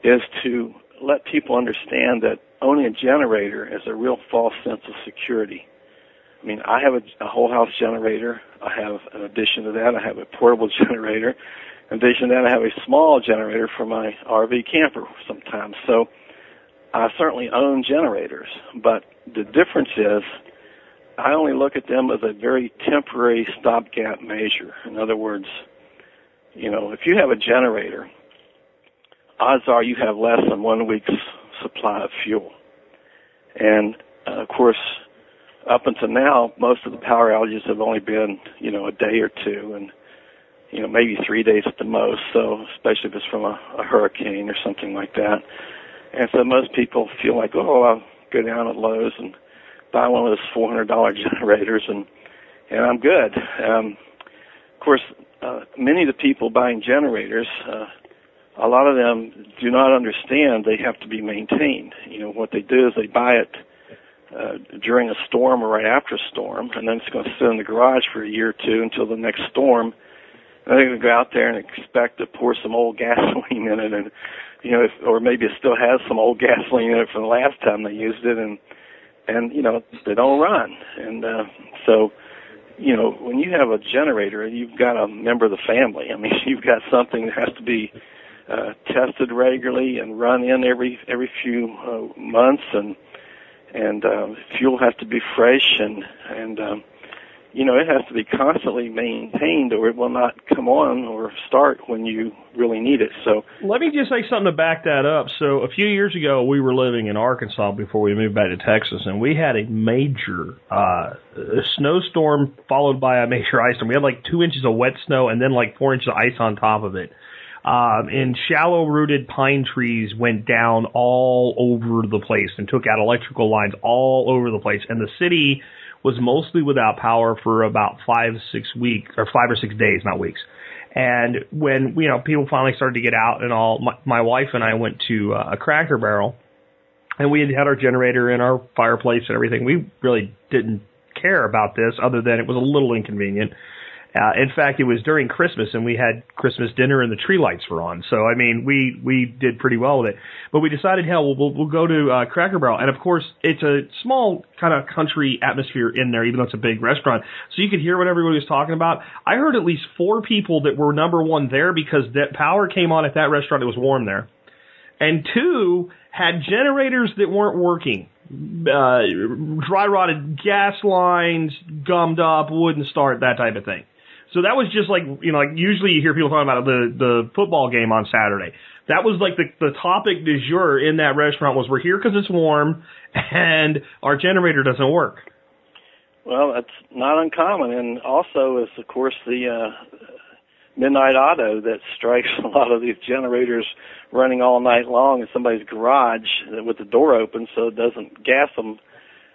is to let people understand that owning a generator is a real false sense of security. I mean, I have a whole house generator. I have, in addition to that, I have a portable generator. In addition to that, I have a small generator for my RV camper sometimes. So I certainly own generators, but the difference is I only look at them as a very temporary stopgap measure. In other words, you know, if you have a generator, odds are you have less than 1 week's supply of fuel. And, of course, up until now, most of the power outages have only been, you know, a day or two, and, you know, maybe 3 days at the most, so especially if it's from a hurricane or something like that. And so most people feel like, oh, I'll go down at Lowe's and buy one of those $400 generators, and I'm good. Of course, many of the people buying generators, a lot of them do not understand they have to be maintained. You know, what they do is they buy it during a storm or right after a storm, and then it's going to sit in the garage for a year or two until the next storm. And they're going to go out there and expect to pour some old gasoline in it, and you know, or maybe it still has some old gasoline in it from the last time they used it, and you know, they don't run. And so, you know, when you have a generator, you've got a member of the family. I mean, you've got something that has to be tested regularly and run in every few months, and fuel has to be fresh, and you know, it has to be constantly maintained or it will not come on or start when you really need it. So let me just say something to back that up. So a few years ago, we were living in Arkansas before we moved back to Texas, and we had a major snowstorm followed by a major ice storm. We had like 2 inches of wet snow and then like 4 inches of ice on top of it. And shallow-rooted pine trees went down all over the place and took out electrical lines all over the place. And the city was mostly without power for about 5 or 6 weeks, or 5 or 6 days, not weeks. And when, you know, people finally started to get out and all, my wife and I went to a Cracker Barrel, and we had our generator in our fireplace and everything. We really didn't care about this other than it was a little inconvenient. In fact, it was during Christmas, and we had Christmas dinner, and the tree lights were on. So, I mean, we did pretty well with it. But we decided, hell, we'll go to Cracker Barrel. And, of course, it's a small kind of country atmosphere in there, even though it's a big restaurant. So you could hear what everybody was talking about. I heard at least 4 people that were, number one, there because that power came on at that restaurant. It was warm there. And 2, had generators that weren't working. Dry-rotted gas lines, gummed up, wouldn't start, that type of thing. So that was just like, you know, like usually you hear people talking about the football game on Saturday. That was like the topic du jour in that restaurant was we're here because it's warm and our generator doesn't work. Well, that's not uncommon. And also is, of course, the midnight auto that strikes a lot of these generators running all night long in somebody's garage with the door open so it doesn't gas them.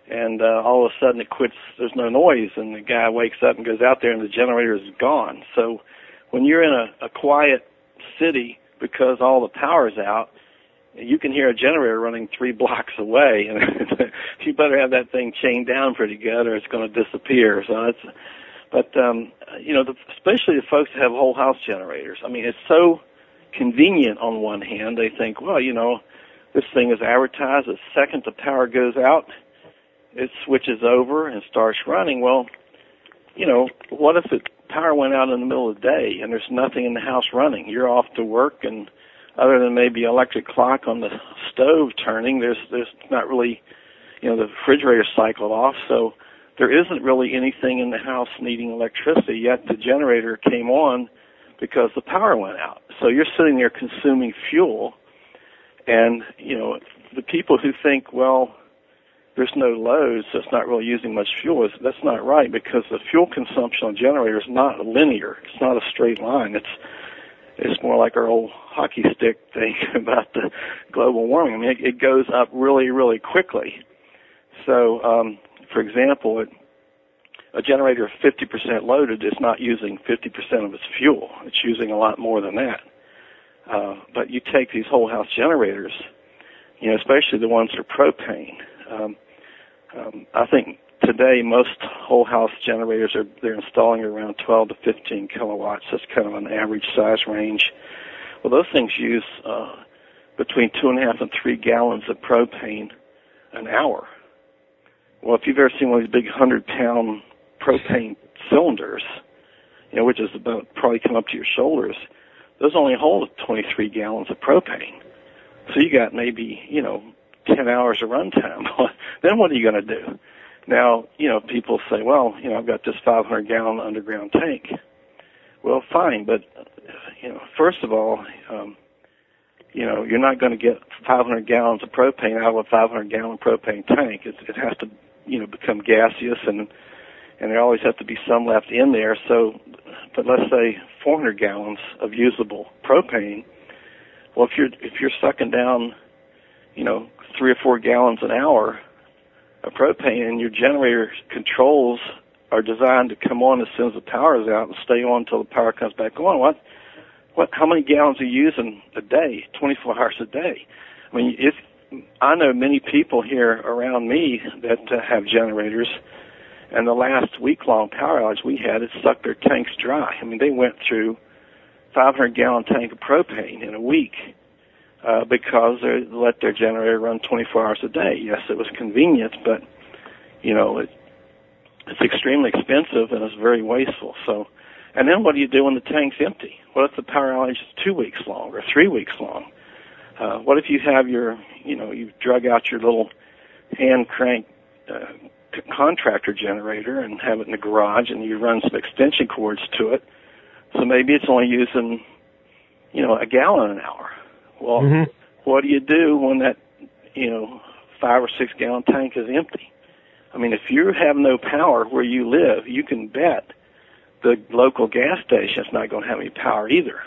And all of a sudden it quits, there's no noise, and the guy wakes up and goes out there and the generator is gone. So when you're in a quiet city because all the power's out, you can hear a generator running 3 blocks away, and you better have that thing chained down pretty good or it's going to disappear. So that's, but, you know, especially the folks that have whole house generators. I mean, it's so convenient on one hand. They think, well, you know, this thing is advertised. The second the power goes out, it switches over and starts running. Well, you know, what if the power went out in the middle of the day and there's nothing in the house running? You're off to work, and other than maybe electric clock on the stove turning, there's not really, you know, the refrigerator cycled off, so there isn't really anything in the house needing electricity, yet the generator came on because the power went out. So you're sitting there consuming fuel, and, you know, the people who think, well, there's no loads, so it's not really using much fuel. That's not right, because the fuel consumption on generators is not linear. It's not a straight line. It's more like our old hockey stick thing about the global warming. I mean, it goes up really, really quickly. So, for example, a generator 50% loaded is not using 50% of its fuel. It's using a lot more than that. But you take these whole house generators, you know, especially the ones that are propane. I think today most whole house generators are they're installing around 12 to 15 kilowatts. That's kind of an average size range. Well, those things use between 2.5 and 3 gallons of propane an hour. Well, if you've ever seen one of these big 100-pound propane cylinders, you know, which is about probably come up to your shoulders, those only hold 23 gallons of propane. So you got maybe, you know, 10 hours of runtime. Then what are you going to do? Now, you know, people say, well, you know, I've got this 500-gallon underground tank. Well, fine, but, you know, first of all, you know, you're not going to get 500 gallons of propane out of a 500-gallon propane tank. It has to, you know, become gaseous, and there always has to be some left in there. So, but let's say 400 gallons of usable propane. Well, if you're sucking down, you know, 3 or 4 gallons an hour of propane, and your generator controls are designed to come on as soon as the power is out and stay on until the power comes back on. What? How many gallons are you using a day, 24 hours a day? I mean, I know many people here around me that have generators, and the last week-long power outage we had, it sucked their tanks dry. I mean, they went through 500-gallon tank of propane in a week. Because they let their generator run 24 hours a day. Yes, it was convenient, but, you know, it's extremely expensive and it's very wasteful. So, and then what do you do when the tank's empty? What if the power outage is 2 weeks long or 3 weeks long? What if you have your, you know, you've drug out your little hand crank contractor generator and have it in the garage, and you run some extension cords to it. So maybe it's only using, you know, a gallon an hour. Well, what do you do when that, you know, 5 or 6 gallon tank is empty? I mean, if you have no power where you live, you can bet the local gas station's not going to have any power either.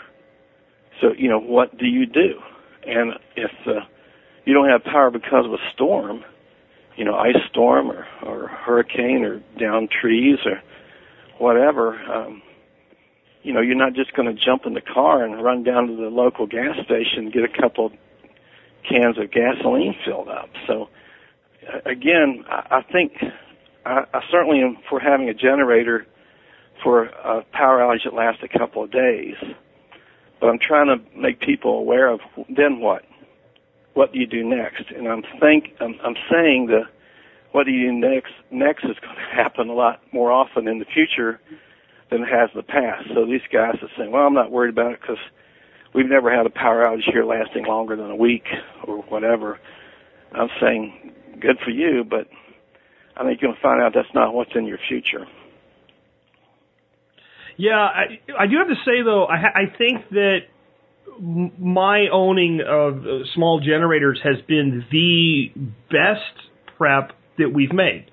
So, you know, what do you do? And if you don't have power because of a storm, you know, ice storm or hurricane or downed trees or whatever, you know, you're not just going to jump in the car and run down to the local gas station and get a couple cans of gasoline filled up. So, again, I think I certainly am for having a generator for a power outage that lasts a couple of days. But I'm trying to make people aware of then what? What do you do next? And I'm saying the what do you do next is going to happen a lot more often in the future than it has in the past. So these guys are saying, well, I'm not worried about it because we've never had a power outage here lasting longer than a week or whatever. I'm saying good for you, but I think you're going to find out that's not what's in your future. Yeah, I do have to say, though, I think that my owning of small generators has been the best prep that we've made.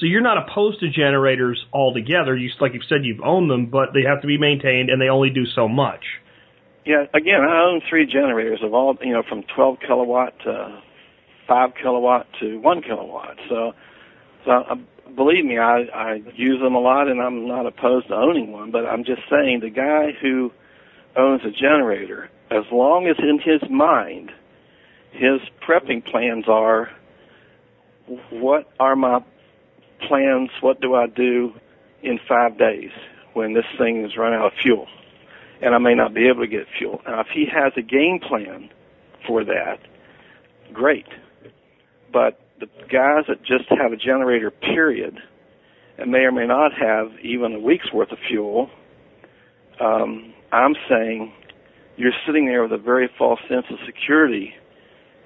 So you're not opposed to generators altogether. You, like you've said, you've owned them, but they have to be maintained, and they only do so much. Yeah, again, I own 3 generators of all, you know, from 12 kilowatt to 5 kilowatt to 1 kilowatt. So believe me, I use them a lot, and I'm not opposed to owning one, but I'm just saying the guy who owns a generator, as long as in his mind his prepping plans are, what are my plans, what do I do in 5 days when this thing has run out of fuel, and I may not be able to get fuel. Now, if he has a game plan for that, great. But the guys that just have a generator, period, and may or may not have even a week's worth of fuel, I'm saying you're sitting there with a very false sense of security,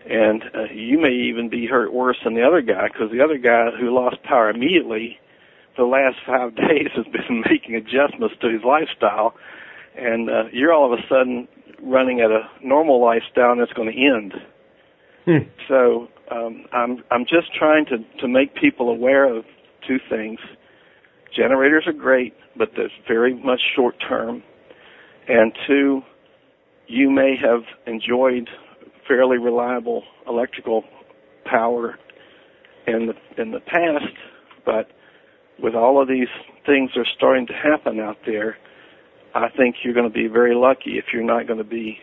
and you may even be hurt worse than the other guy, because the other guy who lost power immediately for the last 5 days has been making adjustments to his lifestyle, and you're all of a sudden running at a normal lifestyle that's going to end. So I'm just trying to make people aware of two things. Generators are great, but they're very much short-term. And two, you may have enjoyed fairly reliable electrical power in the past, but with all of these things that are starting to happen out there, I think you're going to be very lucky if you're not going to be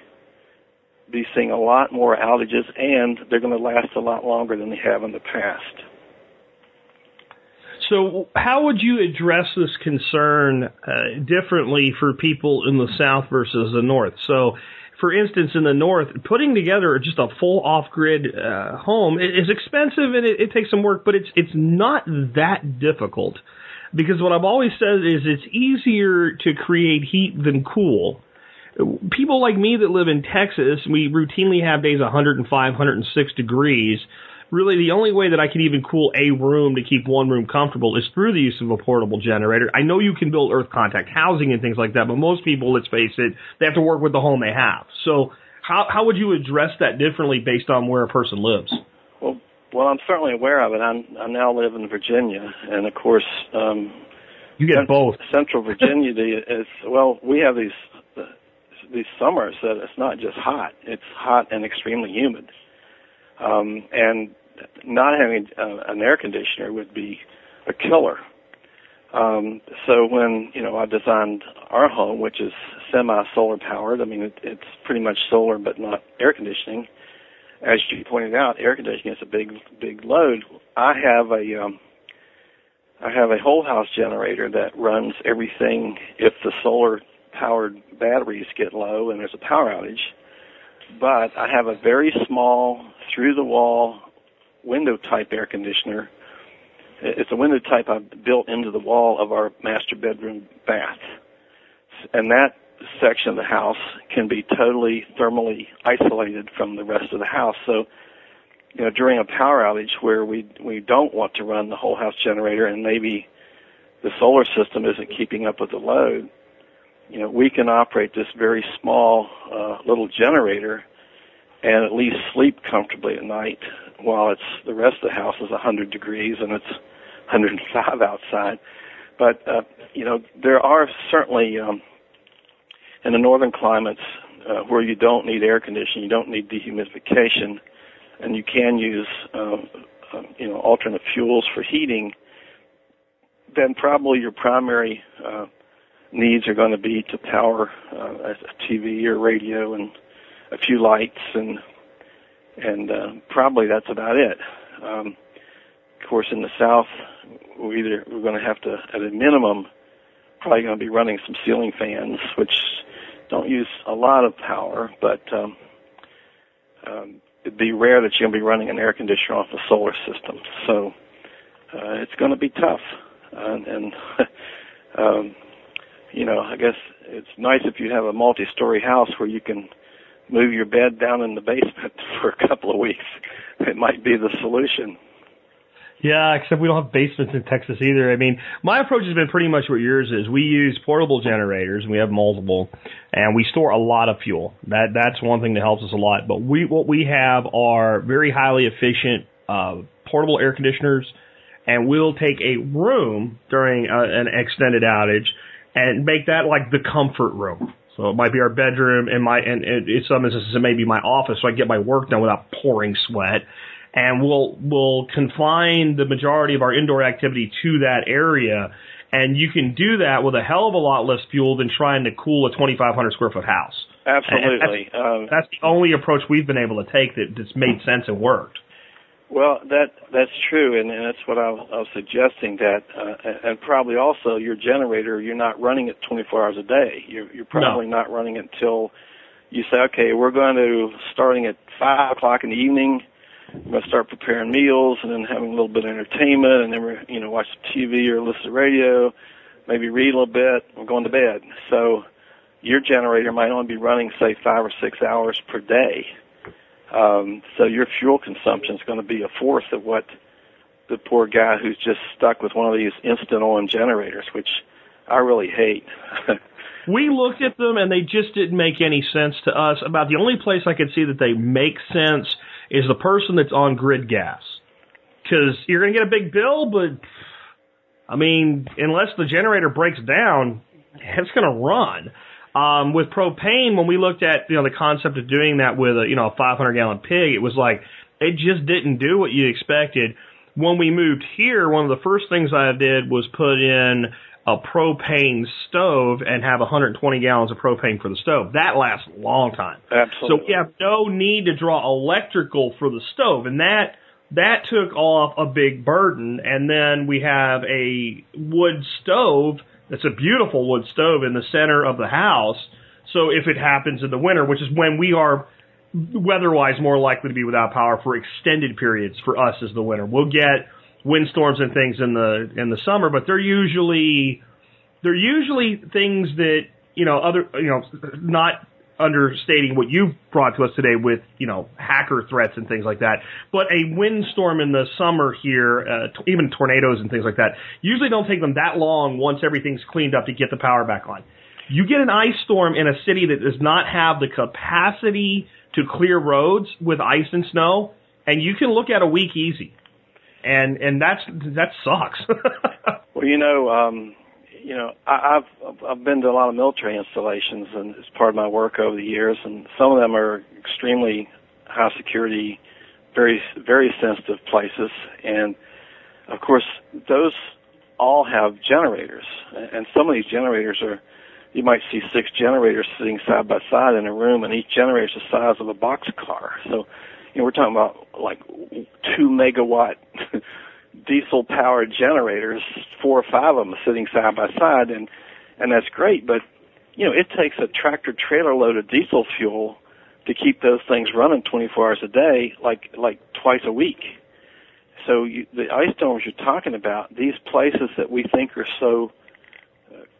seeing a lot more outages, and they're going to last a lot longer than they have in the past. So how would you address this concern differently for people in the South versus the North? So, for instance, in the North, putting together just a full off-grid home is expensive, and it takes some work, but it's not that difficult, because what I've always said is it's easier to create heat than cool. People like me that live in Texas, we routinely have days 105, 106 degrees. Really, the only way that I can even cool a room to keep one room comfortable is through the use of a portable generator. I know you can build earth contact housing and things like that, but most people, let's face it, they have to work with the home they have. So how would you address that differently based on where a person lives? Well, I'm certainly aware of it. I now live in Virginia, and, of course, you get both. Central Virginia is, well, we have these summers that it's not just hot, it's hot and extremely humid. And not having an air conditioner would be a killer. So when, you know, I designed our home, which is semi-solar powered, I mean, it's pretty much solar but not air conditioning. As you pointed out, air conditioning is a big, big load. I have a whole house generator that runs everything if the solar powered batteries get low and there's a power outage, but I have a very small through-the-wall window-type air conditioner. It's a window type I've built into the wall of our master bedroom bath, and that section of the house can be totally thermally isolated from the rest of the house. So you know, during a power outage where we don't want to run the whole house generator and maybe the solar system isn't keeping up with the load, you know, we can operate this very small little generator and at least sleep comfortably at night while it's the rest of the house is 100 degrees and it's 105 outside. But, you know, there are certainly in the northern climates where you don't need air conditioning, you don't need dehumidification, and you can use, you know, alternate fuels for heating, then probably your primary needs are going to be to power a TV or radio and a few lights, and probably that's about it. Of course, in the South, we're going to have to, at a minimum, probably going to be running some ceiling fans, which don't use a lot of power, but it'd be rare that you're going to be running an air conditioner off a solar system. So it's going to be tough, and you know, I guess it's nice if you have a multi-story house where you can move your bed down in the basement for a couple of weeks. It might be the solution. Yeah, except we don't have basements in Texas either. I mean, my approach has been pretty much what yours is. We use portable generators, and we have multiple, and we store a lot of fuel. That's one thing that helps us a lot. But what we have are very highly efficient portable air conditioners, and we'll take a room during an extended outage and make that like the comfort room. So it might be our bedroom, and in some instances it may be my office, so I get my work done without pouring sweat. And we'll confine the majority of our indoor activity to that area, and you can do that with a hell of a lot less fuel than trying to cool a 2,500 square foot house. Absolutely, that's the only approach we've been able to take that's made sense and worked. Well, that's true, and that's what I was suggesting, that, and probably also your generator, you're not running it 24 hours a day. You're probably not running it until you say, okay, we're going to, starting at 5 o'clock in the evening, we're going to start preparing meals and then having a little bit of entertainment, and then we're, you know, watch TV or listen to radio, maybe read a little bit, and going to bed. So your generator might only be running, say, 5 or 6 hours per day. So your fuel consumption is going to be a fourth of what the poor guy who's just stuck with one of these instant on generators, which I really hate. We looked at them, and they just didn't make any sense to us. About the only place I could see that they make sense is the person that's on grid gas, because you're going to get a big bill, but, I mean, unless the generator breaks down, it's going to run. With propane, when we looked at, you know, the concept of doing that with a, you know, a 500-gallon pig, it was like it just didn't do what you expected. When we moved here, one of the first things I did was put in a propane stove and have 120 gallons of propane for the stove. That lasts a long time. Absolutely. So we have no need to draw electrical for the stove, and that took off a big burden. And then we have a wood stove. It's a beautiful wood stove in the center of the house. So if it happens in the winter, which is when we are weather-wise more likely to be without power for extended periods for us is the winter. We'll get windstorms and things in the summer, but they're usually things that, you know, other, you know, not understating what you brought to us today with, you know, hacker threats and things like that. But a windstorm in the summer here, even tornadoes and things like that, usually don't take them that long once everything's cleaned up to get the power back on. You get an ice storm in a city that does not have the capacity to clear roads with ice and snow, and you can look at a week easy. And that sucks. Well, you know, I've been to a lot of military installations, and it's part of my work over the years. And some of them are extremely high security, very, very sensitive places. And of course, those all have generators. And some of these generators you might see 6 generators sitting side by side in a room, and each generator is the size of a boxcar. So, you know, we're talking about like 2 megawatt. diesel-powered generators, 4 or 5 of them sitting side by side, and that's great. But, you know, it takes a tractor-trailer load of diesel fuel to keep those things running 24 hours a day, like twice a week. So the ice storms you're talking about, these places that we think are so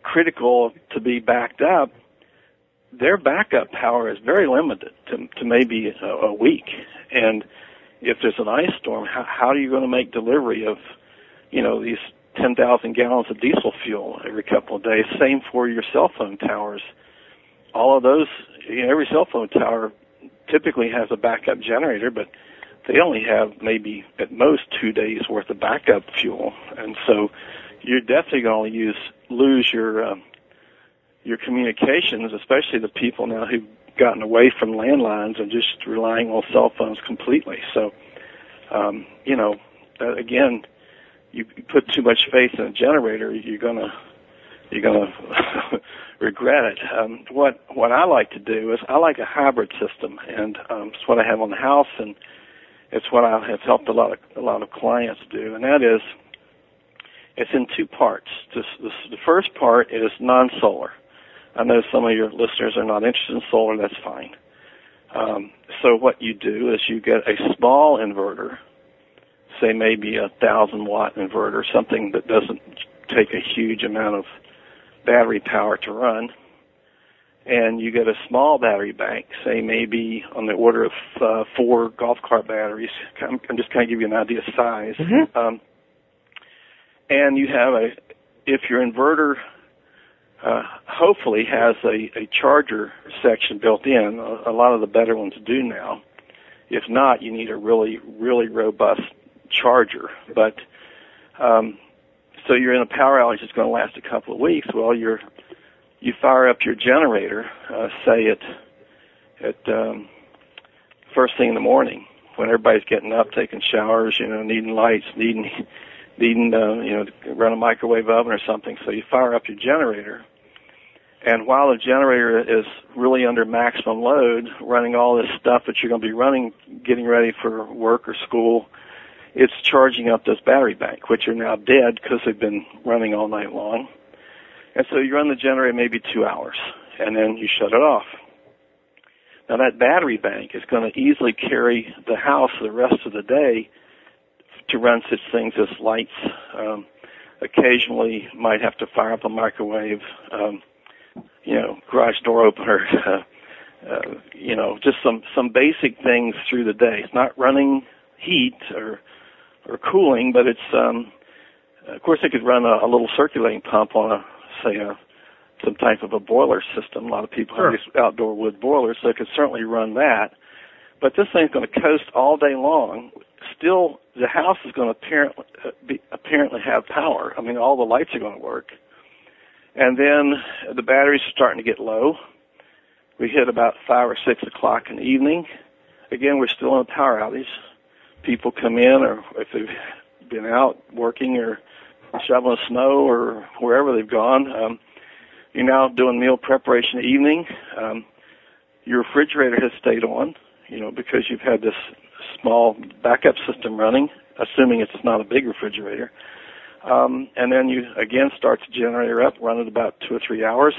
critical to be backed up, their backup power is very limited to maybe a week. And if there's an ice storm, how are you going to make delivery of, you know, these 10,000 gallons of diesel fuel every couple of days? Same for your cell phone towers. All of those, you know, every cell phone tower typically has a backup generator, but they only have maybe at most 2 days worth of backup fuel. And so you're definitely going to lose your communications, especially the people now who've gotten away from landlines and just relying on cell phones completely. So, you know, again, you put too much faith in a generator, you're gonna regret it. What I like to do is I like a hybrid system, and it's what I have on the house, and it's what I have helped a lot of clients do, and that is, it's in two parts. The first part is non-solar. I know some of your listeners are not interested in solar. That's fine. So what you do is you get a small inverter, say maybe 1,000-watt inverter, something that doesn't take a huge amount of battery power to run, and you get a small battery bank, say maybe on the order of 4 golf cart batteries. I'm just kind of giving you an idea of size. Mm-hmm. And you have if your inverter hopefully has a charger section built in, a lot of the better ones do now. If not, you need a really, really robust charger. But so you're in a power outage that's going to last a couple of weeks. Well, you fire up your generator, say at first thing in the morning when everybody's getting up, taking showers, you know, needing lights, needing you know, to run a microwave oven or something. So you fire up your generator, and while the generator is really under maximum load, running all this stuff that you're going to be running, getting ready for work or school, it's charging up this battery bank, which are now dead because they've been running all night long. And so you run the generator maybe 2 hours, and then you shut it off. Now that battery bank is going to easily carry the house the rest of the day to run such things as lights. Occasionally might have to fire up a microwave, you know, garage door opener, you know, just some basic things through the day. It's not running heat or cooling, but it's, of course, they could run a little circulating pump on some type of a boiler system. A lot of people have these outdoor wood boilers, so they could certainly run that. But this thing's going to coast all day long. Still, the house is going to apparently have power. I mean, all the lights are going to work. And then the batteries are starting to get low. We hit about 5 or 6 o'clock in the evening. Again, we're still in a power outage. People come in, or if they've been out working or shoveling snow or wherever they've gone, you're now doing meal preparation in the evening. Your refrigerator has stayed on, you know, because you've had this small backup system running, assuming it's not a big refrigerator. And then you, again, start the generator up, run it about 2 or 3 hours.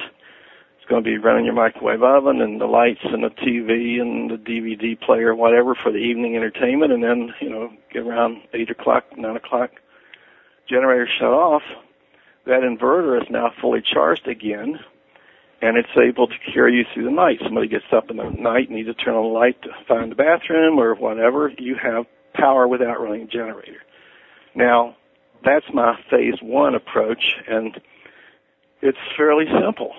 It's going to be running your microwave oven and the lights and the TV and the DVD player, whatever, for the evening entertainment. And then, you know, get around 8 o'clock, 9 o'clock, generator shut off. That inverter is now fully charged again, and it's able to carry you through the night. Somebody gets up in the night, needs to turn on the light to find the bathroom or whatever. You have power without running a generator. Now, that's my phase one approach, and it's fairly simple.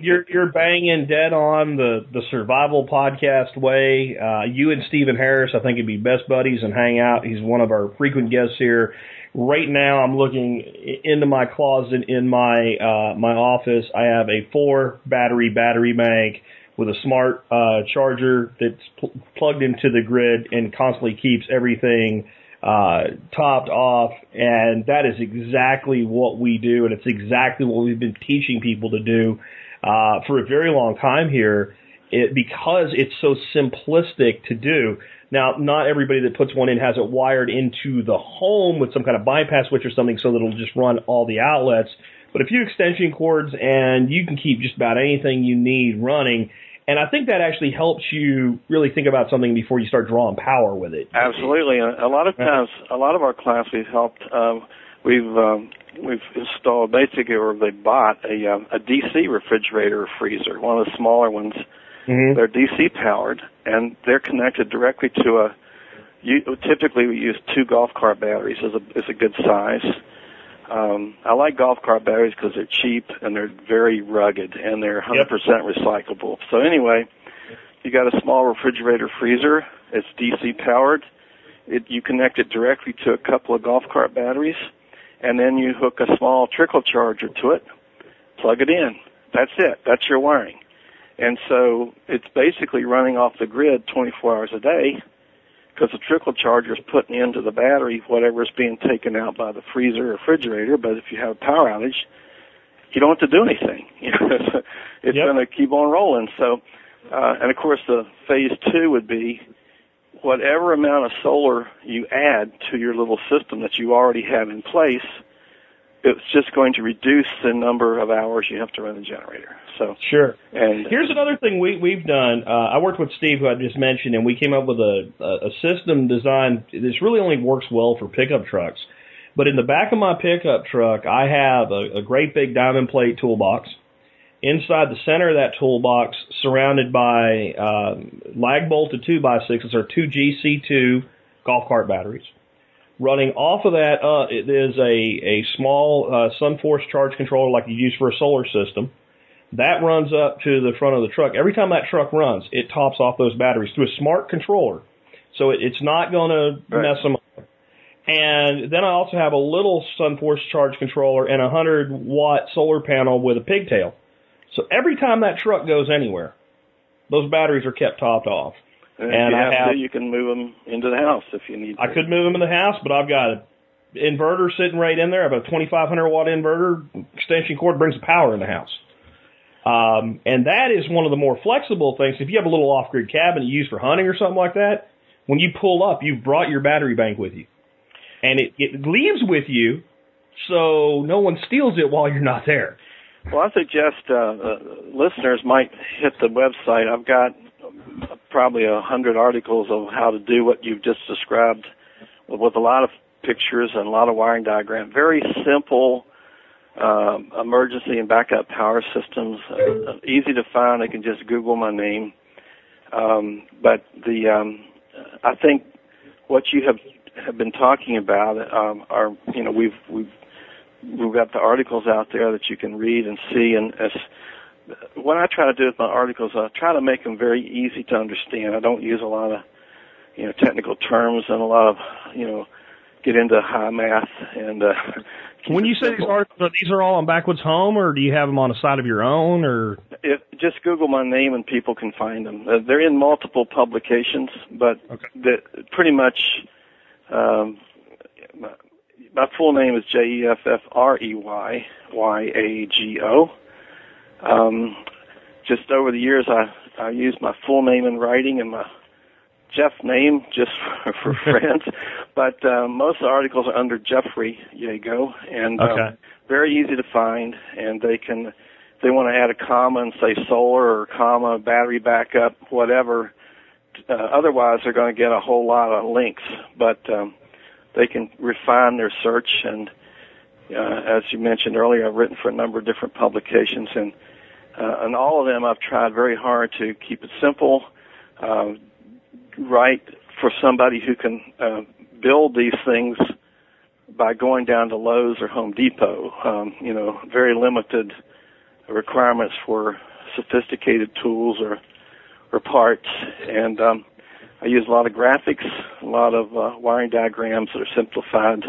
You're banging dead on the Survival Podcast way. You and Stephen Harris, I think, would be best buddies and hang out. He's one of our frequent guests here. Right now, I'm looking into my closet in my my office. I have a 4 battery bank with a smart charger that's plugged into the grid and constantly keeps everything topped off. And that is exactly what we do, and it's exactly what we've been teaching people to do for a very long time here, because it's so simplistic to do. Now, not everybody that puts one in has it wired into the home with some kind of bypass switch or something so that it'll just run all the outlets. But a few extension cords, and you can keep just about anything you need running. And I think that actually helps you really think about something before you start drawing power with it. Absolutely. A lot of times, a lot of our clients we've helped, we've installed basically, or they bought a DC refrigerator or freezer, one of the smaller ones. Mm-hmm. They're DC powered, and they're connected directly to a Typically, we use 2 golf cart batteries is a good size. I like golf cart batteries because they're cheap and they're very rugged and they're 100% recyclable. So anyway, you got a small refrigerator freezer. It's DC powered. You connect it directly to a couple of golf cart batteries, and then you hook a small trickle charger to it, plug it in. That's it. That's your wiring. And so it's basically running off the grid 24 hours a day because the trickle charger is putting into the battery whatever is being taken out by the freezer or refrigerator. But if you have a power outage, you don't have to do anything. It's going to keep on rolling. So, and, of course, the phase two would be whatever amount of solar you add to your little system that you already have in place, it's just going to reduce the number of hours you have to run the generator. So sure. And here's another thing we've done. I worked with Steve, who I just mentioned, and we came up with a system design. This really only works well for pickup trucks. But in the back of my pickup truck, I have a great big diamond plate toolbox. Inside the center of that toolbox, surrounded by lag bolted 2x6s or 2 GC2 golf cart batteries. Running off of that, it is a small Sunforce charge controller like you use for a solar system. That runs up to the front of the truck. Every time that truck runs, it tops off those batteries through a smart controller. So it's not going to mess them up. And then I also have a little Sunforce charge controller and a 100-watt solar panel with a pigtail. So every time that truck goes anywhere, those batteries are kept topped off. And if you you can move them into the house if you need to. I could move them in the house, but I've got an inverter sitting right in there. I have a 2,500-watt inverter. Extension cord brings the power in the house. And that is one of the more flexible things. If you have a little off-grid cabin you use for hunting or something like that, when you pull up, you've brought your battery bank with you. And it leaves with you so no one steals it while you're not there. Well, I suggest listeners might hit the website. I've got probably 100 articles of how to do what you've just described with a lot of pictures and a lot of wiring diagrams. Very simple emergency and backup power systems. Easy to find. I can just Google my name. But I think what you have been talking about are, you know, we've got the articles out there that you can read and see. And what I try to do with my articles, I try to make them very easy to understand. I don't use a lot of, technical terms and a lot of, get into high math. And when you say these articles, these are all on Backwoods Home, or do you have them on a site of your own? Or just Google my name and people can find them. They're in multiple publications, but pretty much my full name is Jeffrey Yago. Just over the years, I use my full name in writing and my Jeff name just for friends. But most of the articles are under Jeffrey Yago, and very easy to find. And they want to add a comma and say solar or comma battery backup, whatever. Otherwise, they're going to get a whole lot of links. But they can refine their search, and as you mentioned earlier, I've written for a number of different publications, and all of them I've tried very hard to keep it simple, write for somebody who can build these things by going down to Lowe's or Home Depot. Very limited requirements for sophisticated tools or parts, and I use a lot of graphics, a lot of wiring diagrams that are simplified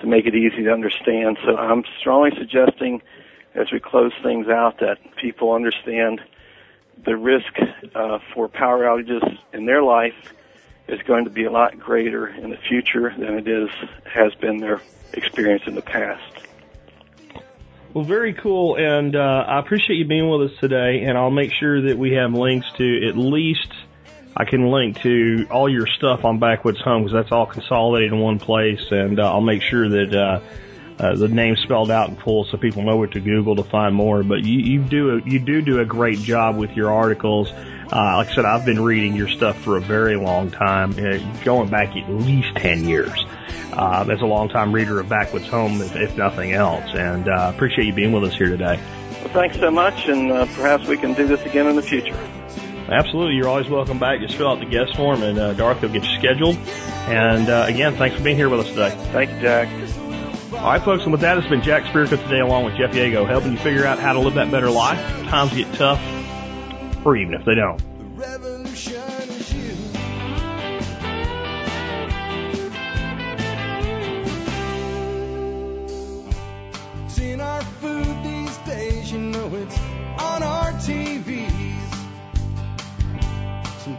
to make it easy to understand. So I'm strongly suggesting, as we close things out, that people understand the risk for power outages in their life is going to be a lot greater in the future than it has been their experience in the past. Well, very cool, and I appreciate you being with us today, and I'll make sure that we have links to at least... I can link to all your stuff on Backwoods Home because that's all consolidated in one place, and I'll make sure that the name's spelled out in full so people know what to Google to find more. But you do a great job with your articles. Like I said, I've been reading your stuff for a very long time, going back at least 10 years. As a longtime reader of Backwoods Home, if nothing else, and I appreciate you being with us here today. Well, thanks so much, and perhaps we can do this again in the future. Absolutely. You're always welcome back. Just fill out the guest form, and Dorothy will get you scheduled. And, again, thanks for being here with us today. Thank you, Jack. All right, folks, and with that, it's been Jack Spirko today along with Jeff Yago, helping you figure out how to live that better life. Times get tough, or even if they don't. The revolution is you. Seeing our food these days, you know it's on our TVs.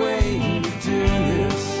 way to do this.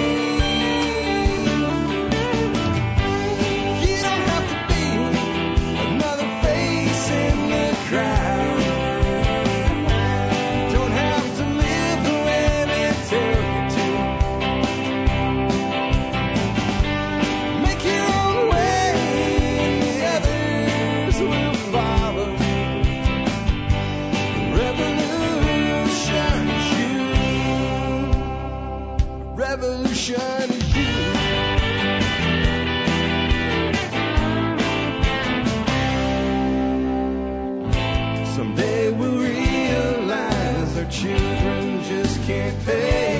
You don't have to be another face in the crowd. Revolution is you. Someday we'll realize our children just can't pay.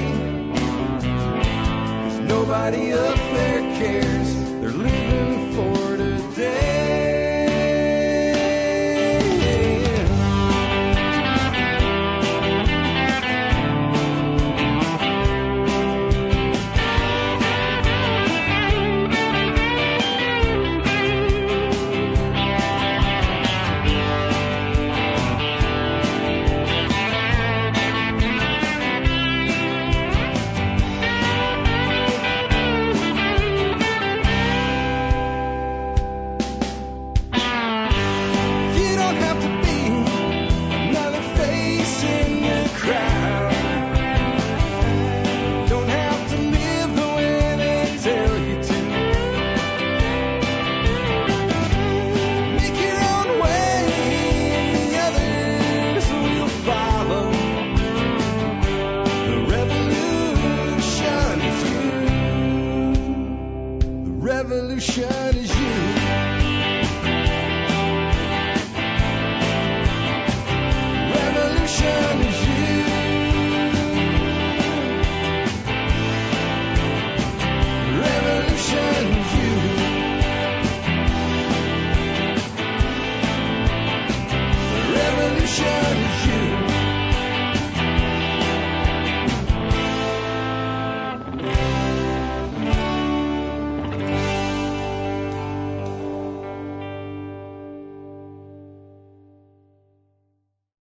'Cause nobody up there cares. They're living for today. Revolution.